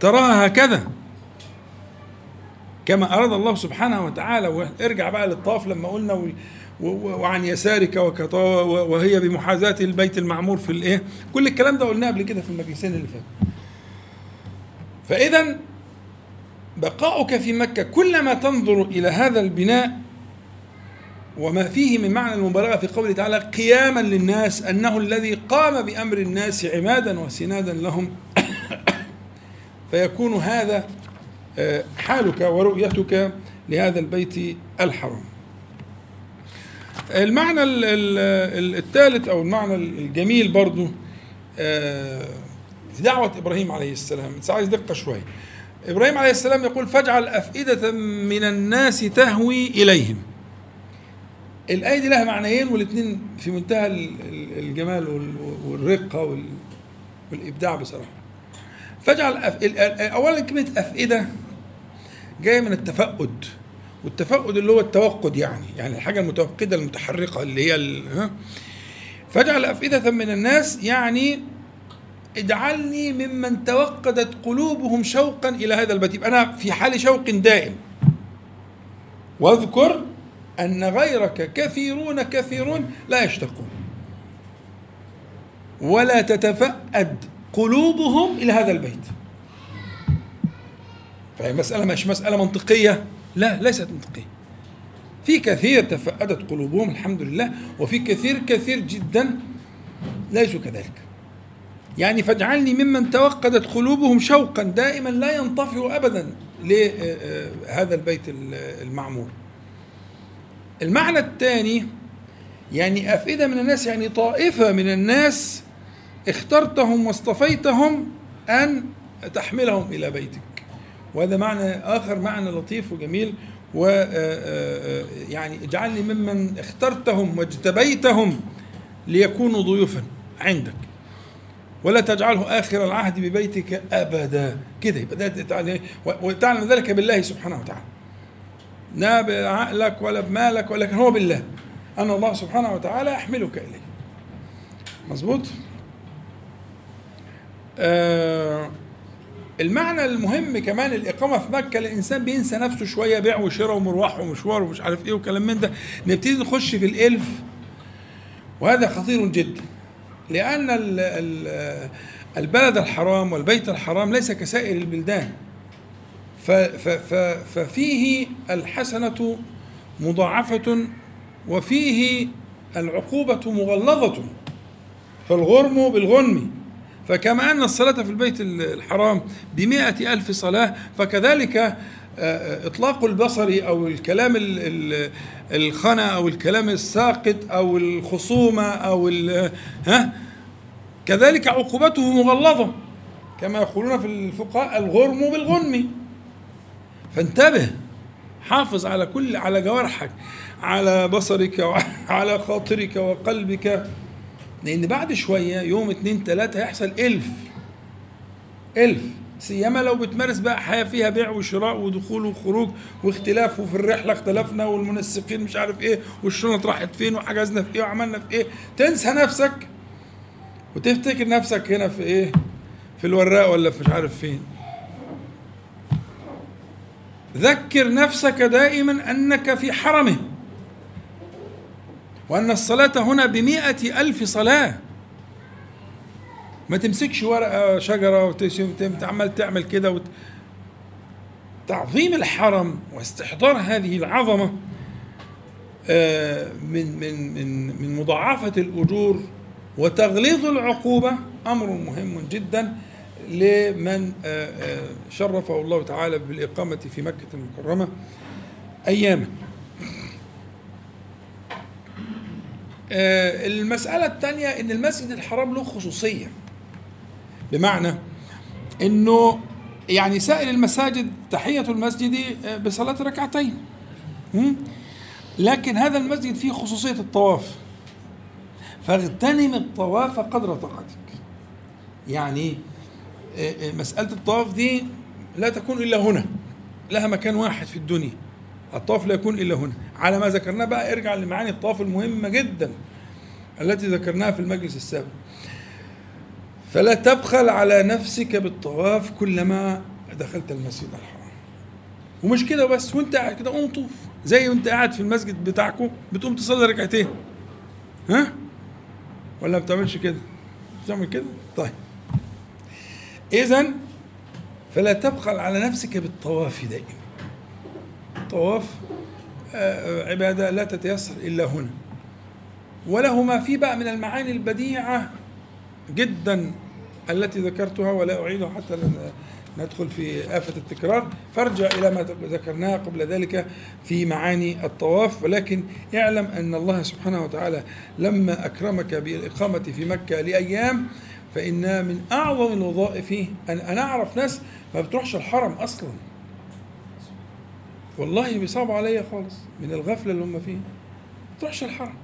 تراها هكذا كما أراد الله سبحانه وتعالى. وارجع بقى للطواف لما قلنا وعن يسارك وهي بمحاذاة البيت المعمور في الإيه، كل الكلام ده قلناه قبل كده في المجلسين اللي فاتوا. فإذا بقاؤك في مكة كلما تنظر إلى هذا البناء وما فيه من معنى المبالغة في قوله تعالى قياما للناس، أنه الذي قام بأمر الناس عمادا وسنادا لهم، فيكون هذا حالك ورؤيتك لهذا البيت الحرام. المعنى الثالث أو المعنى الجميل برضو في دعوة إبراهيم عليه السلام، بس عايز دقة شوية. إبراهيم عليه السلام يقول فاجعل أفئدة من الناس تهوي إليهم. الآية دي لها معنيين، والاثنين في منتهى الجمال والرقة والإبداع بصراحة. فاجعل أولا كلمة أفئدة جاية من التفقد، والتفقد اللي هو التوقد، يعني الحاجة المتوقدة المتحركة اللي هي فاجعل أفئدة من الناس، يعني اجعلني ممن توقدت قلوبهم شوقا إلى هذا البيت. أنا في حال شوق دائم، واذكر أن غيرك كثيرون كثيرون لا يشتقون، ولا تتفقد قلوبهم إلى هذا البيت. فهي مسألة مش مسألة منطقية، لا ليست منطقية، في كثير تفقدت قلوبهم الحمد لله، وفي كثير جدا ليسوا كذلك. يعني فاجعلني ممن توقدت قلوبهم شوقا دائما لا ينطفئ أبدا لهذا البيت المعمور. المعنى الثاني يعني أفئدة من الناس، يعني طائفة من الناس اخترتهم واصطفيتهم أن تحملهم إلى بيتك، وهذا معنى آخر، معنى لطيف وجميل، ويعني اجعلني ممن اخترتهم واجتبيتهم ليكونوا ضيوفا عندك، ولا تجعله آخر العهد ببيتك أبدا كده. يبقى وتعلم ذلك بالله سبحانه وتعالى، لا بعقلك ولا بمالك، ولكن هو بالله، أن الله سبحانه وتعالى يحملك إليه. مظبوط. المعنى المهم كمان الإقامة في مكة، الإنسان بينسى نفسه شوية، بيع وشراء ومروح ومشوار ومش عارف إيه وكلام من ده، نبتدي نخش في الإلف، وهذا خطير جدا. لأن البلد الحرام والبيت الحرام ليس كسائر البلدان، ففيه الحسنة مضاعفة وفيه العقوبة مغلظة، فالغرم بالغنم. فكما أن الصلاة في البيت الحرام ب100,000 صلاة، فكذلك إطلاق البصر أو الكلام الخنا أو الكلام الساقط أو الخصومة أو كذلك عقوبته مغلظة، كما يقولون في الفقهاء الغرم بالغنم. فانتبه، حافظ على كل، على جوارحك، على بصرك وعلى خاطرك وقلبك، لأن بعد شوية يوم 2 3 هيحصل 1000، سيما لو بتمارس بقى حياة فيها بيع وشراء ودخول وخروج واختلاف، وفي الرحلة اختلفنا والمنسقين مش عارف ايه، والشنط راحت فين، وحجزنا في ايه، وعملنا في ايه. تنسى نفسك وتفتكر نفسك هنا في ايه، في الوراق ولا في مش عارف فين. ذكر نفسك دائما أنك في حرمه، وأن الصلاة هنا ب100,000 صلاة. ما تمسكش ورقة شجرة وتعمل تعمل كده تعظيم الحرم واستحضار هذه العظمة من من من من مضاعفة الأجور وتغليظ العقوبة أمر مهم جدا لمن شرفه الله تعالى بالإقامة في مكة المكرمة أياما. المسألة الثانية أن المسجد الحرام له خصوصية، بمعنى أنه يعني سائر المساجد تحية المسجد بصلاة 2 ركعتين، لكن هذا المسجد فيه خصوصية الطواف، فاغتنم الطواف قدر طاقتك. يعني مسألة الطواف دي لا تكون إلا هنا، لها مكان واحد في الدنيا، الطواف لا يكون إلا هنا، على ما ذكرناه. بقى ارجع لمعاني الطواف المهمة جدا التي ذكرناها في المجلس السابق. فلا تبخل على نفسك بالطواف كلما دخلت المسجد الحرام. ومش كده بس، وانت قاعد كده قوم طوف، زي وانت قاعد في المسجد بتاعكم بتقوم تصلي 2 ركعتين، ولا ما بتعملش كده؟ بتعمل كده؟ طيب، إذن فلا تبخل على نفسك بالطواف دائما. طواف عبادة لا تتيسر إلا هنا، وله ما فيه بقى من المعاني البديعة جدا التي ذكرتها ولا أعيدها حتى ندخل في آفة التكرار، فارجع إلى ما ذكرناه قبل ذلك في معاني الطواف. ولكن اعلم أن الله سبحانه وتعالى لما أكرمك بالإقامة في مكة لأيام، فإن من أعظم الوظائف أن أنا أعرف ناس ما بتروحش الحرم أصلا، والله بيصعب عليا خالص من الغفلة اللي هم فيه، ما بتروحش الحرم،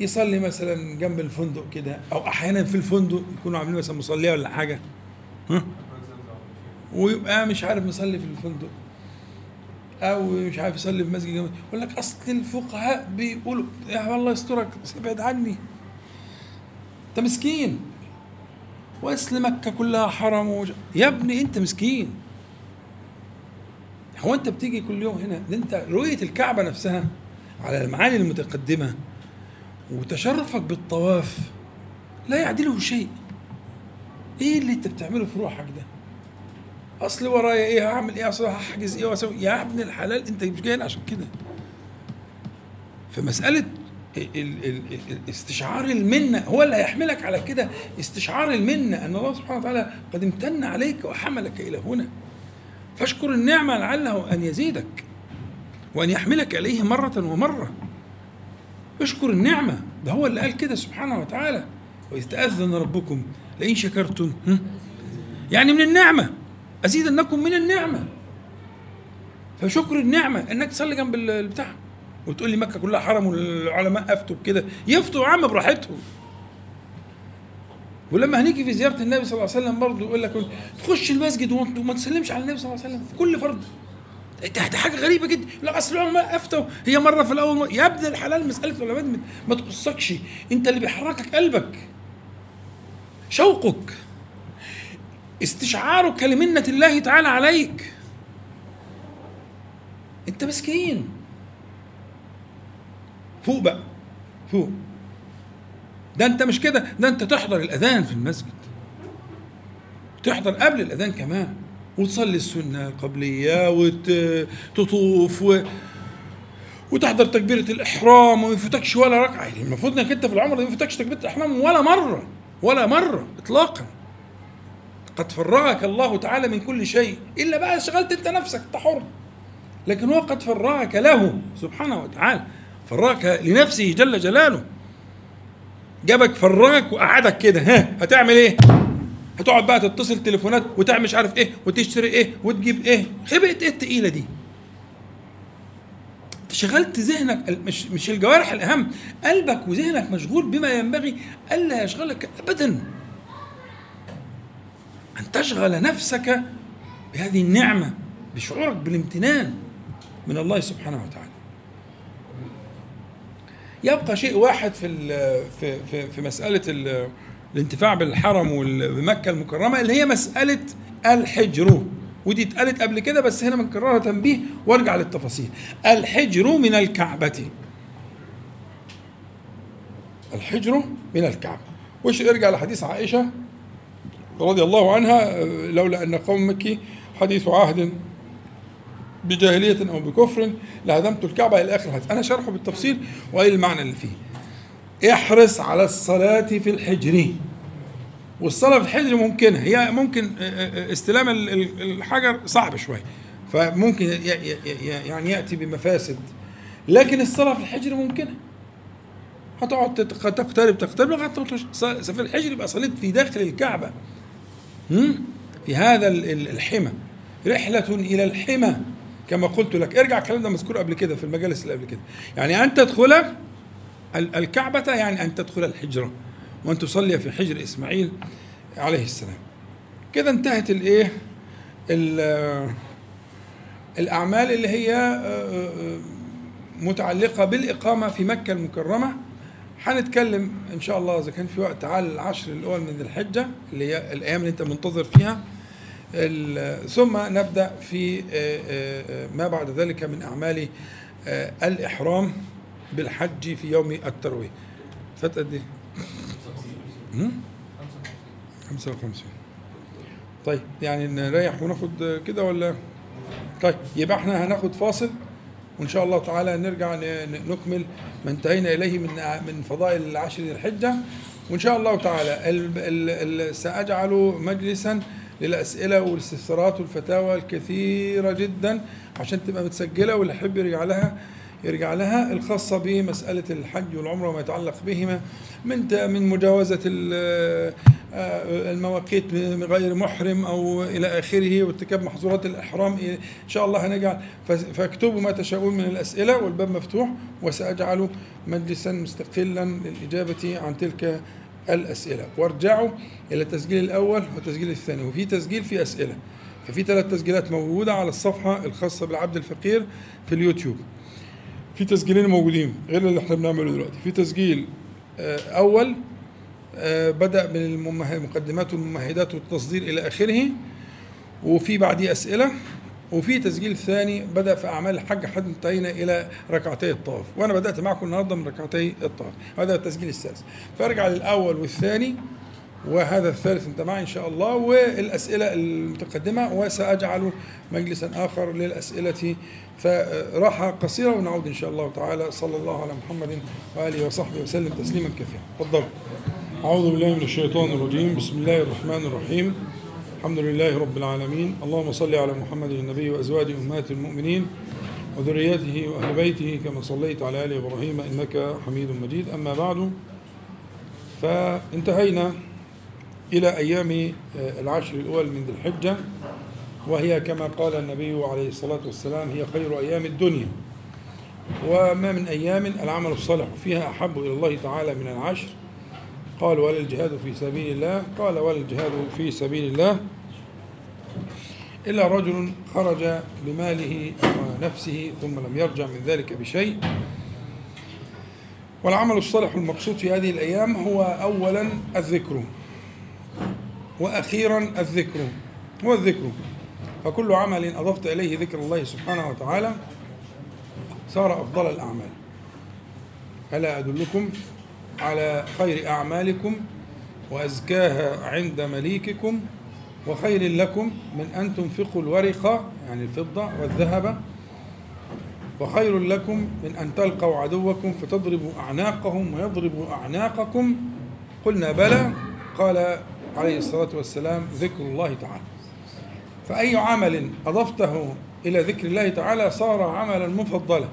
يصلي مثلا جنب الفندق كده، أو أحيانا في الفندق يكونوا عاملين مثلا مصلية ولا حاجة، ويبقى مش عارف يصلي في الفندق، أو مش عارف يصلي في مسجد جنب. يقول لك أصل الفقهاء بيقولوا، يا والله يسترك ابعد عني، انت مسكين، واصل مكة كلها حرم يا ابني انت مسكين، هو انت بتيجي كل يوم هنا؟ ده انت رؤية الكعبة نفسها على المعاني المتقدمة وتشرفك بالطواف لا يعدله شيء. ايه اللي انت بتعمله في روحك ده؟ اصل ورايا ايه، هعمل ايه، اصل هحجز ايه واسوي، يا ابن الحلال انت مش جاي عشان كده. فمسألة استشعار المنة هو اللي هيحملك على كده، استشعار المنة أن الله سبحانه وتعالى قد امتن عليك وحملك إلى هنا، فاشكر النعمة لعله أن يزيدك وأن يحملك إليه مرة ومرة. اشكر النعمة، ده هو اللي قال كده سبحانه وتعالى، وإذ تأذن ربكم لئن شكرتم، يعني من النعمة أزيدنكم من النعمة. فشكر النعمة أنك تصلي جنب البتاع، وتقول لي مكة كلها حرم والعلماء أفتوا بكده، يفتوا عم براحتهم. ولما هنيجي في زيارة النبي صلى الله عليه وسلم برضه يقول لك تخش المسجد وما تسلمش على النبي صلى الله عليه وسلم في كل فرض، ده حاجة غريبة جدا. لا أصل العلماء أفتوا، هي مرة في الأول يا ابن الحلال مسألة العلماء ما تخصكش أنت، اللي بيحركك قلبك، شوقك، استشعارك لمنة الله تعالى عليك. أنت مسكين، فوق بقى، فوق ده انت مش كده، ده انت تحضر الاذان في المسجد، تحضر قبل الاذان كمان، وتصلي السنه القبليه، وتطوف وتحضر تكبيره الاحرام، وما يفوتكش ولا ركعه. يعني المفروض انك انت في العمر ما يفوتكش تكبيره الاحرام ولا مره اطلاقا. قد فرغك الله تعالى من كل شيء، الا بقى شغلت انت نفسك، انت حر، لكن هو قد فرغك له سبحانه وتعالى، فرغك لنفسه جل جلاله، جابك فرغك وقعدك كده. ها هتعمل ايه؟ هتقعد بقى تتصل تليفونات وتعمل مش عارف ايه وتشتري ايه وتجيب ايه، خبئة ايه التقيلة دي؟ شغلت ذهنك، مش الجوارح الاهم، قلبك وذهنك مشغول بما ينبغي الا يشغلك ابدا. ان تشغل نفسك بهذه النعمة، بشعورك بالامتنان من الله سبحانه وتعالى. يبقى شيء واحد في مسألة الانتفاع بالحرم ومكة المكرمة، اللي هي مسألة الحجر، ودي اتقالت قبل كده بس هنا بنكررها تنبيه وارجع للتفاصيل. الحجر من الكعبة، الحجر من الكعبة، وش ارجع لحديث عائشة رضي الله عنها: لولا أن قوم مكي حديث عهد بجاهلية أو بكفر لهدمت الكعبة إلى آخر حديث. أنا شرحه بالتفصيل وإيه المعنى اللي فيه. احرص على الصلاة في الحجر، والصلاة في الحجر ممكنة، هي ممكن استلام الحجر صعب شوية، فممكن يعني يأتي بمفاسد، لكن الصلاة في الحجر ممكنة. هتقعد تقترب لغاية في الحجر، يبقى صليت في داخل الكعبة في هذا الحمى، رحلة إلى الحمى كما قلت لك. ارجع، الكلام ده مذكور قبل كده في المجالس اللي قبل كده. يعني أن تدخل الكعبة يعني أن تدخل الحجرة، وأن تصلي في حجر إسماعيل عليه السلام. كده انتهت الإيه؟ الأعمال اللي هي متعلقة بالإقامة في مكة المكرمة. هنتكلم إن شاء الله إذا كان في وقت على العشر الأول من ذي الحجة، اللي هي الأيام اللي أنت منتظر فيها، ثم نبدأ في ما بعد ذلك من أعمال الإحرام بالحج في يوم التروية. فات قد إيه؟ 55. طيب يعني نريح وناخد كده ولا؟ طيب يبقى إحنا هناخد فاصل، وإن شاء الله تعالى نرجع نكمل ما انتهينا إليه من فضائل العشر ذي الحجة. وإن شاء الله تعالى سأجعل مجلسا للأسئلة والاستفسارات والفتاوى الكثيرة جدا، عشان تبقى متسجلة، واللي يحب يرجع لها، الخاصة بمسألة الحج والعمرة وما يتعلق بهما من مجاوزة المواقيت من غير محرم أو إلى آخره، وارتكاب محظورات الإحرام. إن شاء الله هنجعل، فاكتبوا ما تشاؤون من الأسئلة، والباب مفتوح، وسأجعل مجلسا مستقلا للإجابة عن تلك الأسئلة. وارجعوا إلى التسجيل الأول والتسجيل الثاني، وفي تسجيل في أسئلة، ففي 3 تسجيلات موجودة على الصفحة الخاصة بالعبد الفقير في اليوتيوب. في تسجيلين موجودين غير اللي احنا بنعمله دلوقتي. في تسجيل أول بدأ من المقدمات والممهدات والتصدير إلى آخره، وفي بعديه أسئلة. وفي تسجيل ثاني بدأ في أعمال الحج حتى انتهينا إلى ركعتي الطواف، وأنا بدأت معكم النهارده من ركعتي الطواف، هذا التسجيل السادس. فارجع للأول والثاني، وهذا الثالث أنت معي إن شاء الله، والأسئلة المتقدمة، وسأجعل مجلسا آخر للأسئلة. فراحة قصيرة ونعود إن شاء الله تعالى. صلى الله على محمد وآله وصحبه وسلم تسليما كثيرا. تفضل. أعوذ بالله من الشيطان الرجيم، بسم الله الرحمن الرحيم، الحمد لله رب العالمين، اللهم صل على محمد النبي وأزواجه أمهات المؤمنين وذريته وأهل بيته كما صليت على آل إبراهيم إنك حميد مجيد. أما بعد، فانتهينا إلى أيام العشر الأول من ذي الحجة، وهي كما قال النبي عليه الصلاة والسلام هي خير أيام الدنيا، وما من أيام العمل الصالح فيها أحب إلى الله تعالى من العشر. قال: ولا الجهاد في سبيل الله؟ قال: ولا الجهاد في سبيل الله إلا رجل خرج بماله ونفسه ثم لم يرجع من ذلك بشيء. والعمل الصالح المقصود في هذه الأيام هو أولا الذكر، وأخيرا الذكر، هو الذكر. فكل عمل أضفت إليه ذكر الله سبحانه وتعالى صار أفضل الأعمال. ألا أدلكم على خير أعمالكم وأزكاها عند مليككم، وخير لكم من أن تنفقوا الورق يعني الفضة والذهب، وخير لكم من أن تلقوا عدوكم فتضربوا أعناقهم ويضربوا أعناقكم. قلنا بلى. قال عليه الصلاة والسلام ذكر الله تعالى، فأي عمل أضفته إلى ذكر الله تعالى صار عملا مفضلا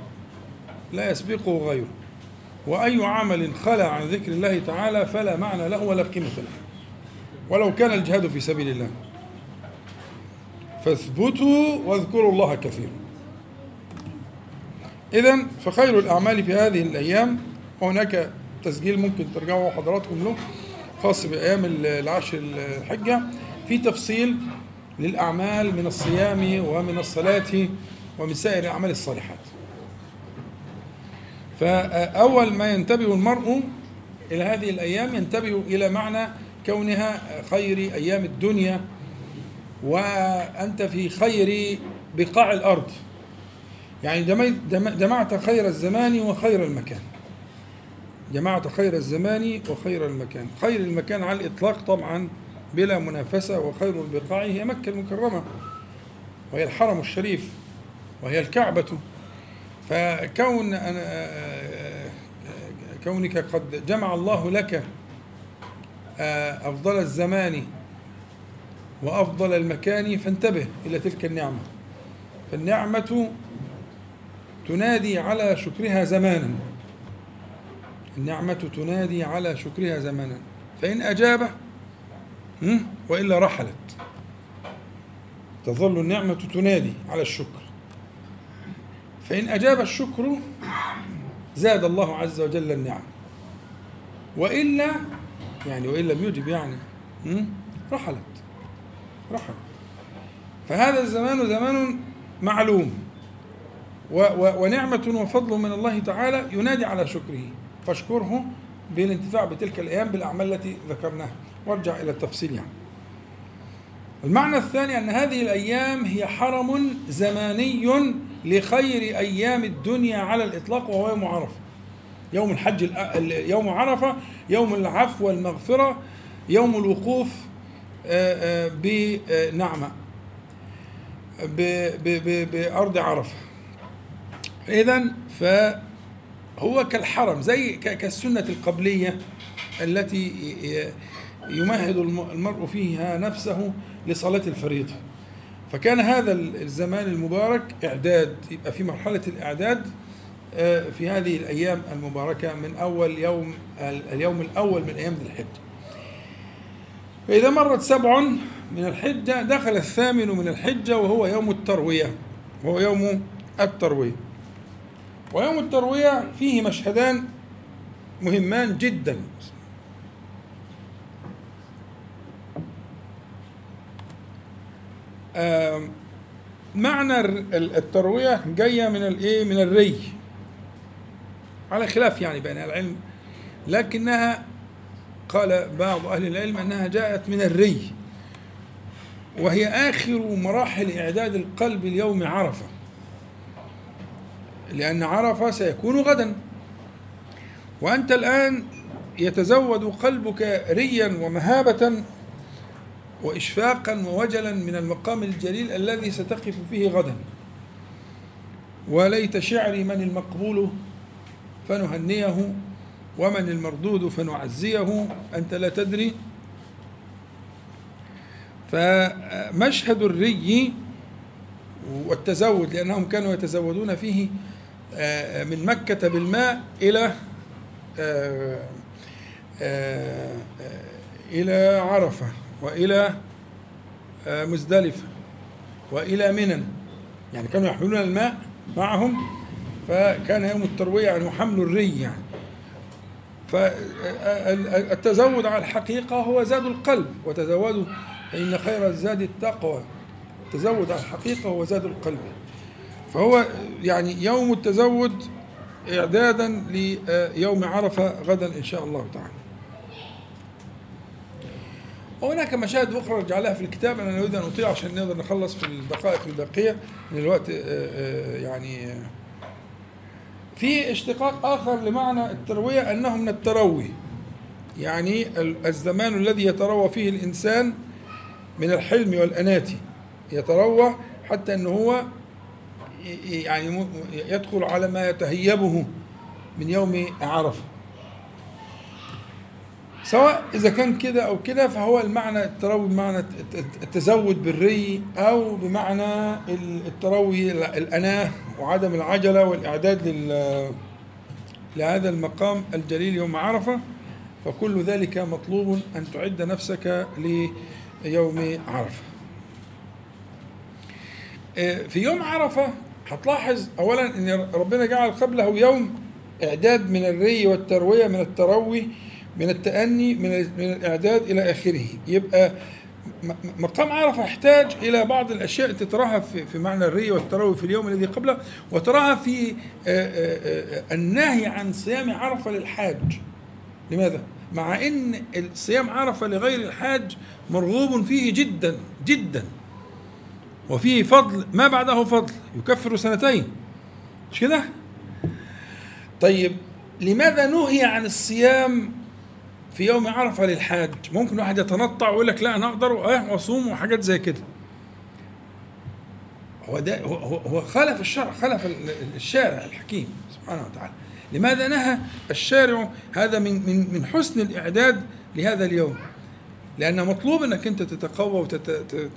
لا يسبقه غيره، وأي عمل خلى عن ذكر الله تعالى فلا معنى له ولا قيمة له ولو كان الجهاد في سبيل الله. فاثبتوا واذكروا الله كثيرا. إذن فخير الأعمال في هذه الأيام، وهناك تسجيل ممكن ترجعوا حضراتكم له خاص بأيام العشر الحجة في تفصيل للأعمال من الصيام ومن الصلاة ومن سائر الأعمال الصالحات. فأول ما ينتبه المرء إلى هذه الأيام ينتبه إلى معنى كونها خير أيام الدنيا، وأنت في خير بقاع الأرض، يعني جمعت خير الزمان وخير المكان، جمعت خير الزمان وخير المكان. خير المكان على الإطلاق طبعا بلا منافسة، وخير البقاع هي مكة المكرمة وهي الحرم الشريف وهي الكعبة. كونك قد جمع الله لك أفضل الزمان وأفضل المكان فانتبه إلى تلك النعمة، فالنعمة تنادي على شكرها زمانا، النعمة تنادي على شكرها زمانا، فإن أجاب وإلا رحلت. تظل النعمة تنادي على الشكر، فإن أجاب الشكر زاد الله عز وجل النعم، وإلا يعني وإن لم يجب يعني رحلت. فهذا الزمان زمان معلوم ونعمة وفضل من الله تعالى ينادي على شكره، فاشكره بالانتفاع بتلك الأيام بالأعمال التي ذكرناها، وارجع إلى التفصيل يعني. المعنى الثاني أن هذه الأيام هي حرم زماني لخير أيام الدنيا على الإطلاق، وهو يوم عرفة، يوم الحج، يوم عرفة، يوم العفو والمغفرة، يوم الوقوف بنعمة بأرض عرفة. إذن فهو كالحرم زي كالسنة القبلية التي يمهد المرء فيها نفسه لصلاة الفريضة، فكان هذا الزمان المبارك إعداد، يبقى في مرحلة الإعداد في هذه الأيام المباركة من أول اليوم الأول من أيام ذي الحجة. فإذا مرت 7 من الحجة دخل 8 من الحجة، وهو يوم التروية، وهو يوم التروية. ويوم التروية فيه مشهدان مهمان جدا. معنى التروية جاية من من الري، على خلاف يعني بين العلم، لكنها قال بعض أهل العلم أنها جاءت من الري، وهي آخر مراحل إعداد القلب ليوم عرفة، لأن عرفة سيكون غدا، وأنت الآن يتزود قلبك ريا ومهابة وإشفاقا ووجلا من المقام الجليل الذي ستقف فيه غدا. وليت شعري من المقبول فنهنيه، ومن المردود فنعزيه، أنت لا تدري. فمشهد الري والتزود، لأنهم كانوا يتزودون فيه من مكة بالماء إلى عرفة وإلى مزدلفة وإلى منى، يعني كانوا يحملون الماء معهم، فكان يوم التروية يعني حمل الري يعني. فالتزود على الحقيقة هو زاد القلب، وتزودوا فإن خير الزاد التقوى. التزود على الحقيقة هو زاد القلب، فهو يعني يوم التزود إعدادا ليوم عرفة غدا إن شاء الله تعالى. وهناك مشاهد أخرى أرجع لها في الكتاب، أنا أريد أن أطيع عشان نقدر نخلص في الدقائق الباقية من الوقت يعني. في اشتقاق آخر لمعنى التروية أنه من التروي، يعني الزمان الذي يتروى فيه الإنسان من الحلم والأناتي، يتروى حتى أنه هو يعني يدخل على ما يتهيبه من يوم عرفة. سواء إذا كان كده أو كده فهو المعنى التروي بمعنى التزود بالري، أو بمعنى التروي الأناه وعدم العجلة والإعداد لهذا المقام الجليل يوم عرفة. فكل ذلك مطلوب أن تعد نفسك ليوم عرفة. في يوم عرفة هتلاحظ أولا أن ربنا جعل قبله يوم إعداد من الري والتروية، من التروي، من التأني، من الإعداد إلى آخره. يبقى مقام عرفة يحتاج إلى بعض الأشياء تراها في معنى الري والتروي في اليوم الذي قبله، وتراها في النهي عن صيام عرفة للحاج. لماذا؟ مع أن صيام عرفة لغير الحاج مرغوب فيه جدا جدا، وفيه فضل ما بعده فضل يكفر سنتين، مش كده؟ طيب لماذا نهي عن الصيام في يوم عرفة للحاج؟ ممكن واحد يتنطع ويقول لك لا أنا أقدر وأصوم وحاجات زي كده. هو خالف الشرع، خالف الشارع الحكيم سبحانه وتعالى. لماذا نهى الشارع هذا من حسن الإعداد لهذا اليوم؟ لأنه مطلوب أنك أنت تتقوى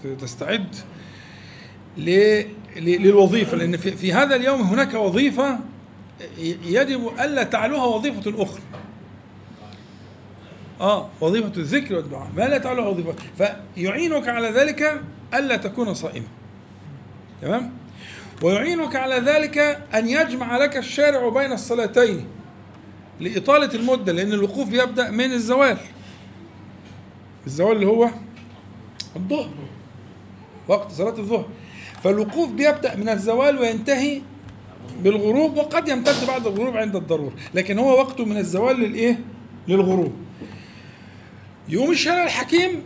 وتستعد للوظيفة، لأن في هذا اليوم هناك وظيفة يجب ألا تعلوها وظيفة أخرى. وظيفة الذكر والدعاء ما لا تعلوها وظيفة، فيعينك على ذلك ألا تكون صائما، تمام؟ ويعينك على ذلك أن يجمع لك الشارع بين الصلاتين لإطالة المدة، لأن الوقوف يبدأ من الزوال اللي هو الظهر، وقت صلاة الظهر، فالوقوف بيبدأ من الزوال وينتهي بالغروب، وقد يمتد بعد الغروب عند الضرورة، لكن هو وقته من الزوال للغروب. يوم الشارع الحكيم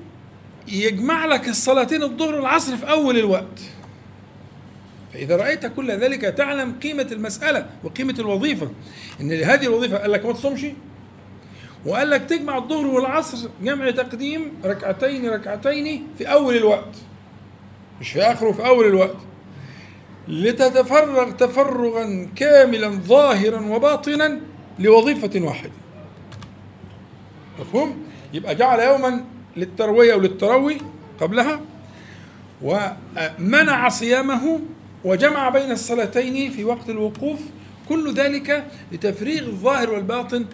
يجمع لك الصلاتين الظهر والعصر في أول الوقت. فإذا رأيت كل ذلك تعلم قيمة المسألة وقيمة الوظيفة، إن هذه الوظيفة قال لك ما تصومش، وقال لك تجمع الظهر والعصر جمع تقديم ركعتين في أول الوقت، مش في آخره، في أول الوقت، لتتفرغ تفرغا كاملا ظاهرا وباطنا لوظيفة واحدة. مفهوم؟ يبقى جعل يوما للتروية وللتروي قبلها، ومنع صيامه، وجمع بين الصلاتين في وقت الوقوف، كل ذلك لتفريغ الظاهر والباطن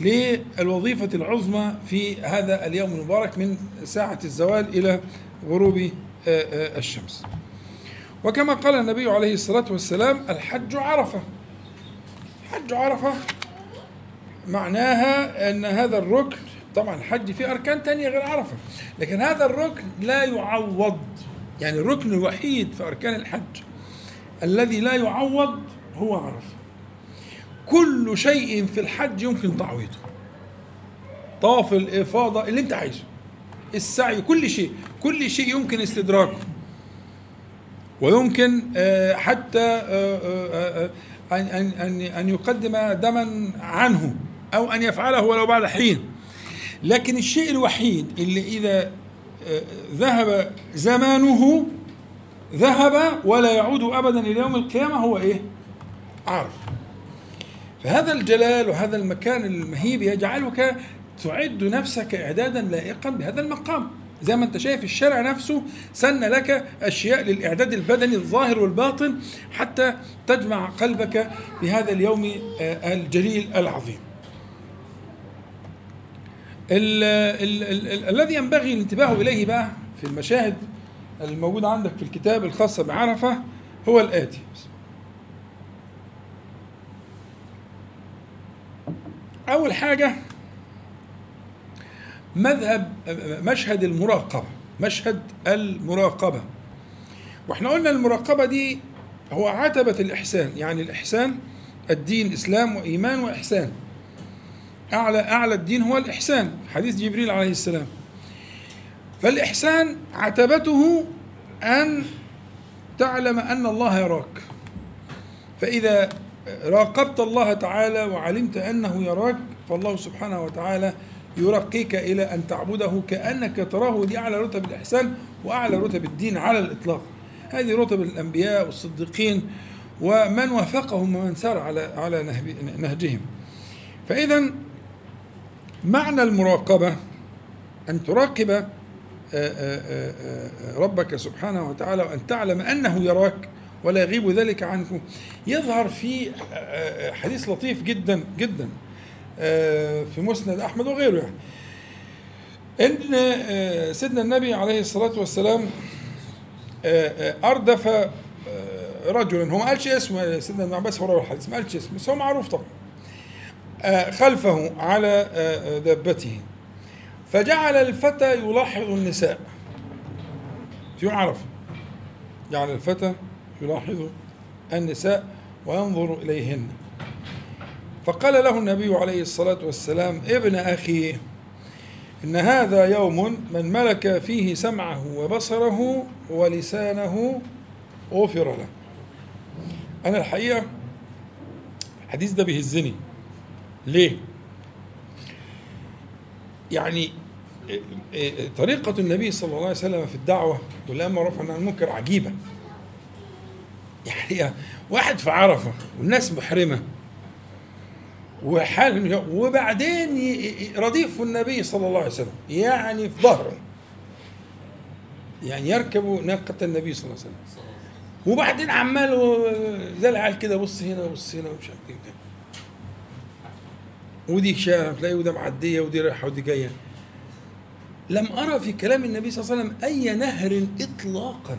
للوظيفة العظمى في هذا اليوم المبارك من ساعة الزوال إلى غروب الشمس. وكما قال النبي عليه الصلاة والسلام: الحج عرفة. حج عرفة معناها أن هذا الركن، طبعا الحج فيه أركان تانية غير عرفة، لكن هذا الركن لا يعوض، يعني الركن الوحيد في أركان الحج الذي لا يعوض هو عرفة. كل شيء في الحج يمكن تعويضه، طواف الإفاضة اللي أنت عايزه، السعي، كل شيء يمكن استدراكه، ويمكن حتى أن يقدم دما عنه أو أن يفعله ولو بعد حين. لكن الشيء الوحيد اللي إذا ذهب زمانه ذهب ولا يعود أبدا إلى يوم القيامة هو إيه؟ عرفة. فهذا الجلال وهذا المكان المهيب يجعلك تعد نفسك إعدادا لائقا بهذا المقام. زي ما أنت شايف الشرع نفسه سن لك أشياء للإعداد البدني الظاهر والباطن حتى تجمع قلبك بهذا اليوم الجليل العظيم. الذي ينبغي الانتباه إليه بقى في المشاهد الموجودة عندك في الكتاب الخاصة بعرفة هو الآتي: أول حاجة مشهد المراقبة. واحنا قلنا المراقبة دي هو عتبة الإحسان، يعني الإحسان الدين إسلام وإيمان وإحسان، أعلى الدين هو الإحسان، حديث جبريل عليه السلام. فالإحسان عتبته أن تعلم أن الله يراك، فإذا راقبت الله تعالى وعلمت أنه يراك، فالله سبحانه وتعالى يرقيك إلى أن تعبده كأنك تراه. دي أعلى رتب الإحسان وأعلى رتب الدين على الإطلاق. هذه رتب الأنبياء والصديقين ومن وافقهم ومن سار على نهجهم. فإذا معنى المراقبة أن تراقب ربك سبحانه وتعالى وأن تعلم أنه يراك ولا يغيب ذلك عنكم. يظهر في حديث لطيف جدا جدا في مسند أحمد وغيره، يعني أن سيدنا النبي عليه الصلاة والسلام أردف رجلا، هو ما قالش اسمه، سيدنا ابن عباس هو راوي الحديث ما قالش اسمه بس هو معروف طبعا، خلفه على دابته، فجعل الفتى يلاحظ النساء يعرف، جعل الفتى يلاحظ النساء وينظر إليهن. فقال له النبي عليه الصلاة والسلام: ابن أخي، إن هذا يوم من ملك فيه سمعه وبصره ولسانه غفر له. أنا الحقيقة الحديث ده بيهزني. ليه؟ يعني طريقة النبي صلى الله عليه وسلم في الدعوة ولما رفعنا عن المنكر عجيبة. يعني واحد في عرفة والناس محرمة وحال، وبعدين رديف النبي صلى الله عليه وسلم يعني في ظهره، يعني يركبوا ناقة النبي صلى الله عليه وسلم، وبعدين عمال زي العيال كده بص هنا بص هنا ومش عارف ايه، ودي شايفه تلاقي وده معديه ودي رايحه ودي جايه. لم ارى في كلام النبي صلى الله عليه وسلم اي نهر اطلاقا.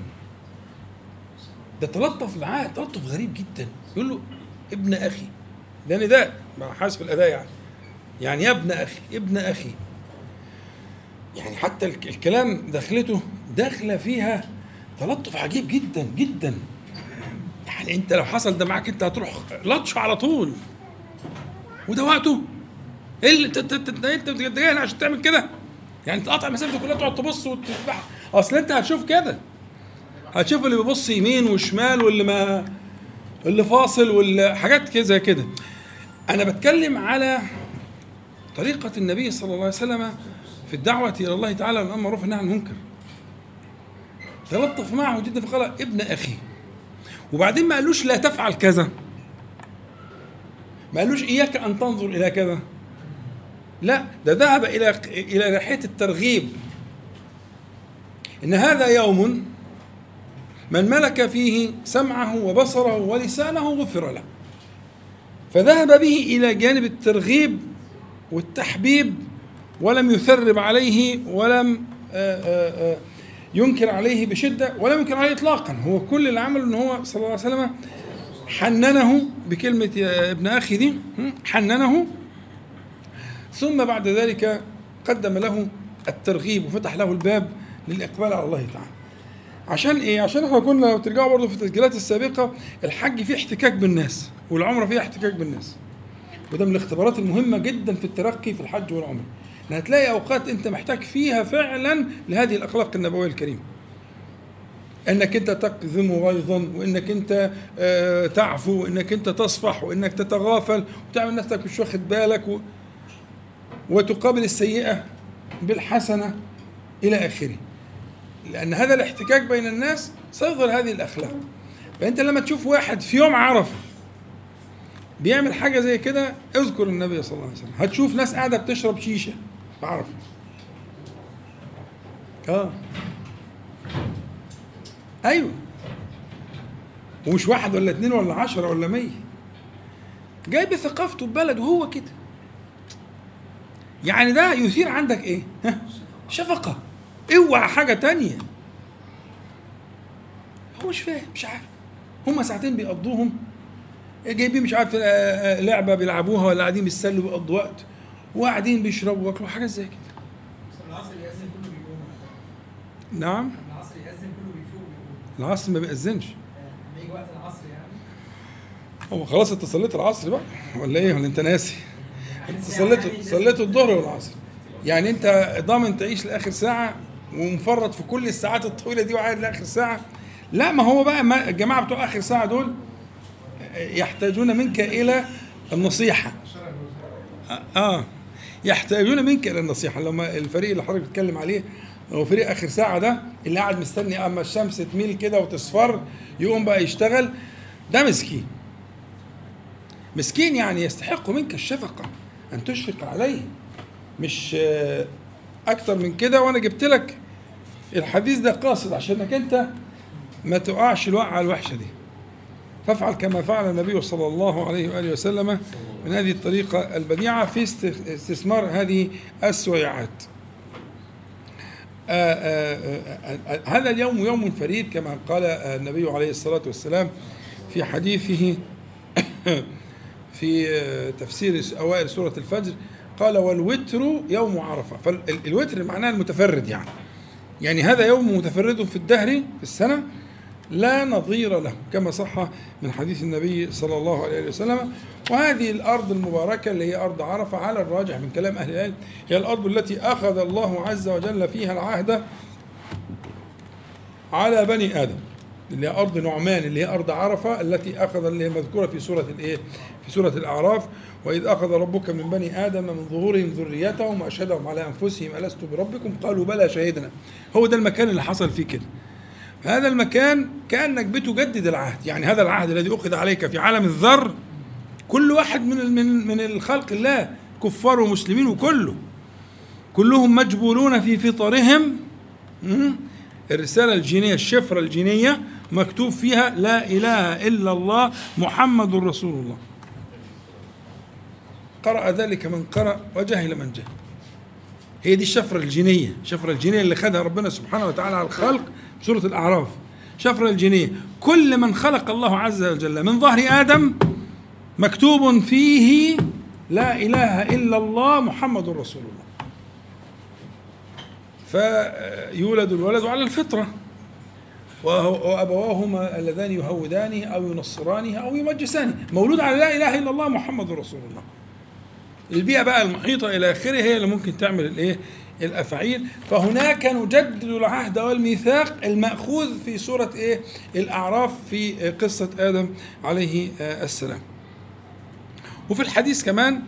ده تلطف معاه تلطف غريب جدا، يقول له ابن اخي، ده نداء حاسب الاداء، يعني يا ابن اخي ابن اخي، يعني حتى الكلام دخلته داخله فيها تلطف عجيب جدا جدا. يعني انت لو حصل ده معاك انت هتروح لطش على طول، وده وقته ايه اللي انت بتتجاهل عشان تعمل كده؟ يعني تقطع مسافه كلها تقعد تبص وتتبح، اصل انت هتشوف كده، هتشوف اللي بيبص يمين وشمال واللي ما اللي فاصل والحاجات كده كده. انا بتكلم على طريقه النبي صلى الله عليه وسلم في الدعوه الى الله تعالى والامر بالمعروف والنهي عن المنكر. تلطف معه جدا فقال ابن اخي، وبعدين ما قالوش لا تفعل كذا، ما قالوش إياك أن تنظر إلى كذا، لا، ده ذهب إلى ناحية الترغيب. إن هذا يوم من ملك فيه سمعه وبصره ولسانه غفر له، فذهب به إلى جانب الترغيب والتحبيب، ولم يثرب عليه ولم ينكر عليه بشدة ولم ينكر عليه إطلاقا. هو كل اللي عمله إن هو صلى الله عليه وسلم حننه بكلمة يا ابن أخي دي، حننه، ثم بعد ذلك قدم له الترغيب وفتح له الباب للإقبال على الله تعالى. عشان إيه؟ عشان إحنا كنا لو ترجعوا برضه في التسجيلات السابقة، الحج فيه احتكاك بالناس والعمرة فيها احتكاك بالناس، وده من الاختبارات المهمة جدا في الترقي في الحج والعمرة، إن هتلاقي أوقات أنت محتاج فيها فعلا لهذه الأخلاق النبوية الكريمة، انك انت تقذم غيظا، وانك انت تعفو، وانك انت تصفح، وانك تتغافل وتعمل نفسك مش واخد بالك، وتقابل السيئه بالحسنه الى اخره، لان هذا الاحتكاك بين الناس سيظهر هذه الاخلاق. فانت لما تشوف واحد في يوم عرفه بيعمل حاجه زي كده اذكر النبي صلى الله عليه وسلم. هتشوف ناس قاعده بتشرب شيشه بعرفه، ايوه، ومش واحد ولا اتنين ولا 10 ولا 100، جاي بثقافته ببلد وهو كده. يعني ده يثير عندك ايه؟ شفقة. اوعى حاجة تانية هو مش فاهم مش عارف، هما ساعتين بيقضوهم جايبين مش عارف لعبة بيلعبوها، ولا قاعدين بيتسلوا بيقضوا وقت، وقاعدين بيشربوا وياكلوا حاجة زي كده. العصر يأذن كله بيقوم. نعم، العصر ما بيأذنش، بيجي وقت العصر. يعني هو خلاص انت صليت العصر بقى ولا ايه، ولا انت ناسي؟ انت صليت الظهر والعصر، يعني انت ضامن تعيش لاخر ساعه ومفرط في كل الساعات الطويله دي وقاعد لاخر ساعه؟ لا، ما هو بقى الجماعه بتوع اخر ساعه دول يحتاجون منك إلى النصيحة. يحتاجون منك إلى النصيحة. لما الفريق اللي حضرتك بتتكلم عليه هو فريق آخر ساعة ده، اللي قاعد مستني أما الشمس تميل كده وتصفر يقوم بقى يشتغل، ده مسكين. مسكين يعني يستحق منك الشفقة، أن تشفق عليه، مش أكتر من كده. وأنا جبت لك الحديث ده قاصد عشانك أنت ما تقعش الوقعة الوحشة دي، فافعل كما فعل النبي صلى الله عليه وآله وسلم من هذه الطريقة البديعة في استثمار هذه السويعات. هذا اليوم يوم فريد كما قال النبي عليه الصلاة والسلام في حديثه في تفسير أوائل سورة الفجر، قال والوتر يوم عرفة. فالوتر معناه المتفرد، يعني هذا يوم متفرد في الدهر في السنة لا نظير له، كما صح من حديث النبي صلى الله عليه وسلم. وهذه الأرض المباركة اللي هي أرض عرفة على الراجح من كلام أهل العلم هي الأرض التي أخذ الله عز وجل فيها العهد على بني آدم، اللي هي أرض نعمان، اللي هي أرض عرفة التي أخذ، اللي هي مذكورة في سورة في سورة الأعراف، وإذ أخذ ربك من بني آدم من ظهورهم ذريتهم وأشهدهم على أنفسهم ألست بربكم قالوا بلى شهدنا. هو ده المكان اللي حصل فيه كده. هذا المكان كأنك بتجدد العهد، يعني هذا العهد الذي أخذ عليك في عالم الذر، كل واحد من الخلق الله كفار ومسلمين وكلهم مجبولون في فطرهم. الرسالة الجينية، الشفرة الجينية مكتوب فيها لا إله إلا الله محمد رسول الله. قرأ ذلك من قرأ وجهل من جهل. هي دي الشفرة الجينية، الشفرة الجينية اللي خدها ربنا سبحانه وتعالى على الخلق بسورة الأعراف. شفرة الجينية كل من خلق الله عز وجل من ظهر آدم مكتوب فيه لا إله إلا الله محمد رسول الله. فيولد الولد على الفطرة وأبواهما اللذان يهودانه أو ينصرانه أو يمجسانه، مولود على لا إله إلا الله محمد رسول الله. البيئة بقى المحيطة إلى آخره هي اللي ممكن تعمل الأفعيل. فهناك نجدد العهد والميثاق المأخوذ في سورة الأعراف في قصة آدم عليه السلام. وفي الحديث كمان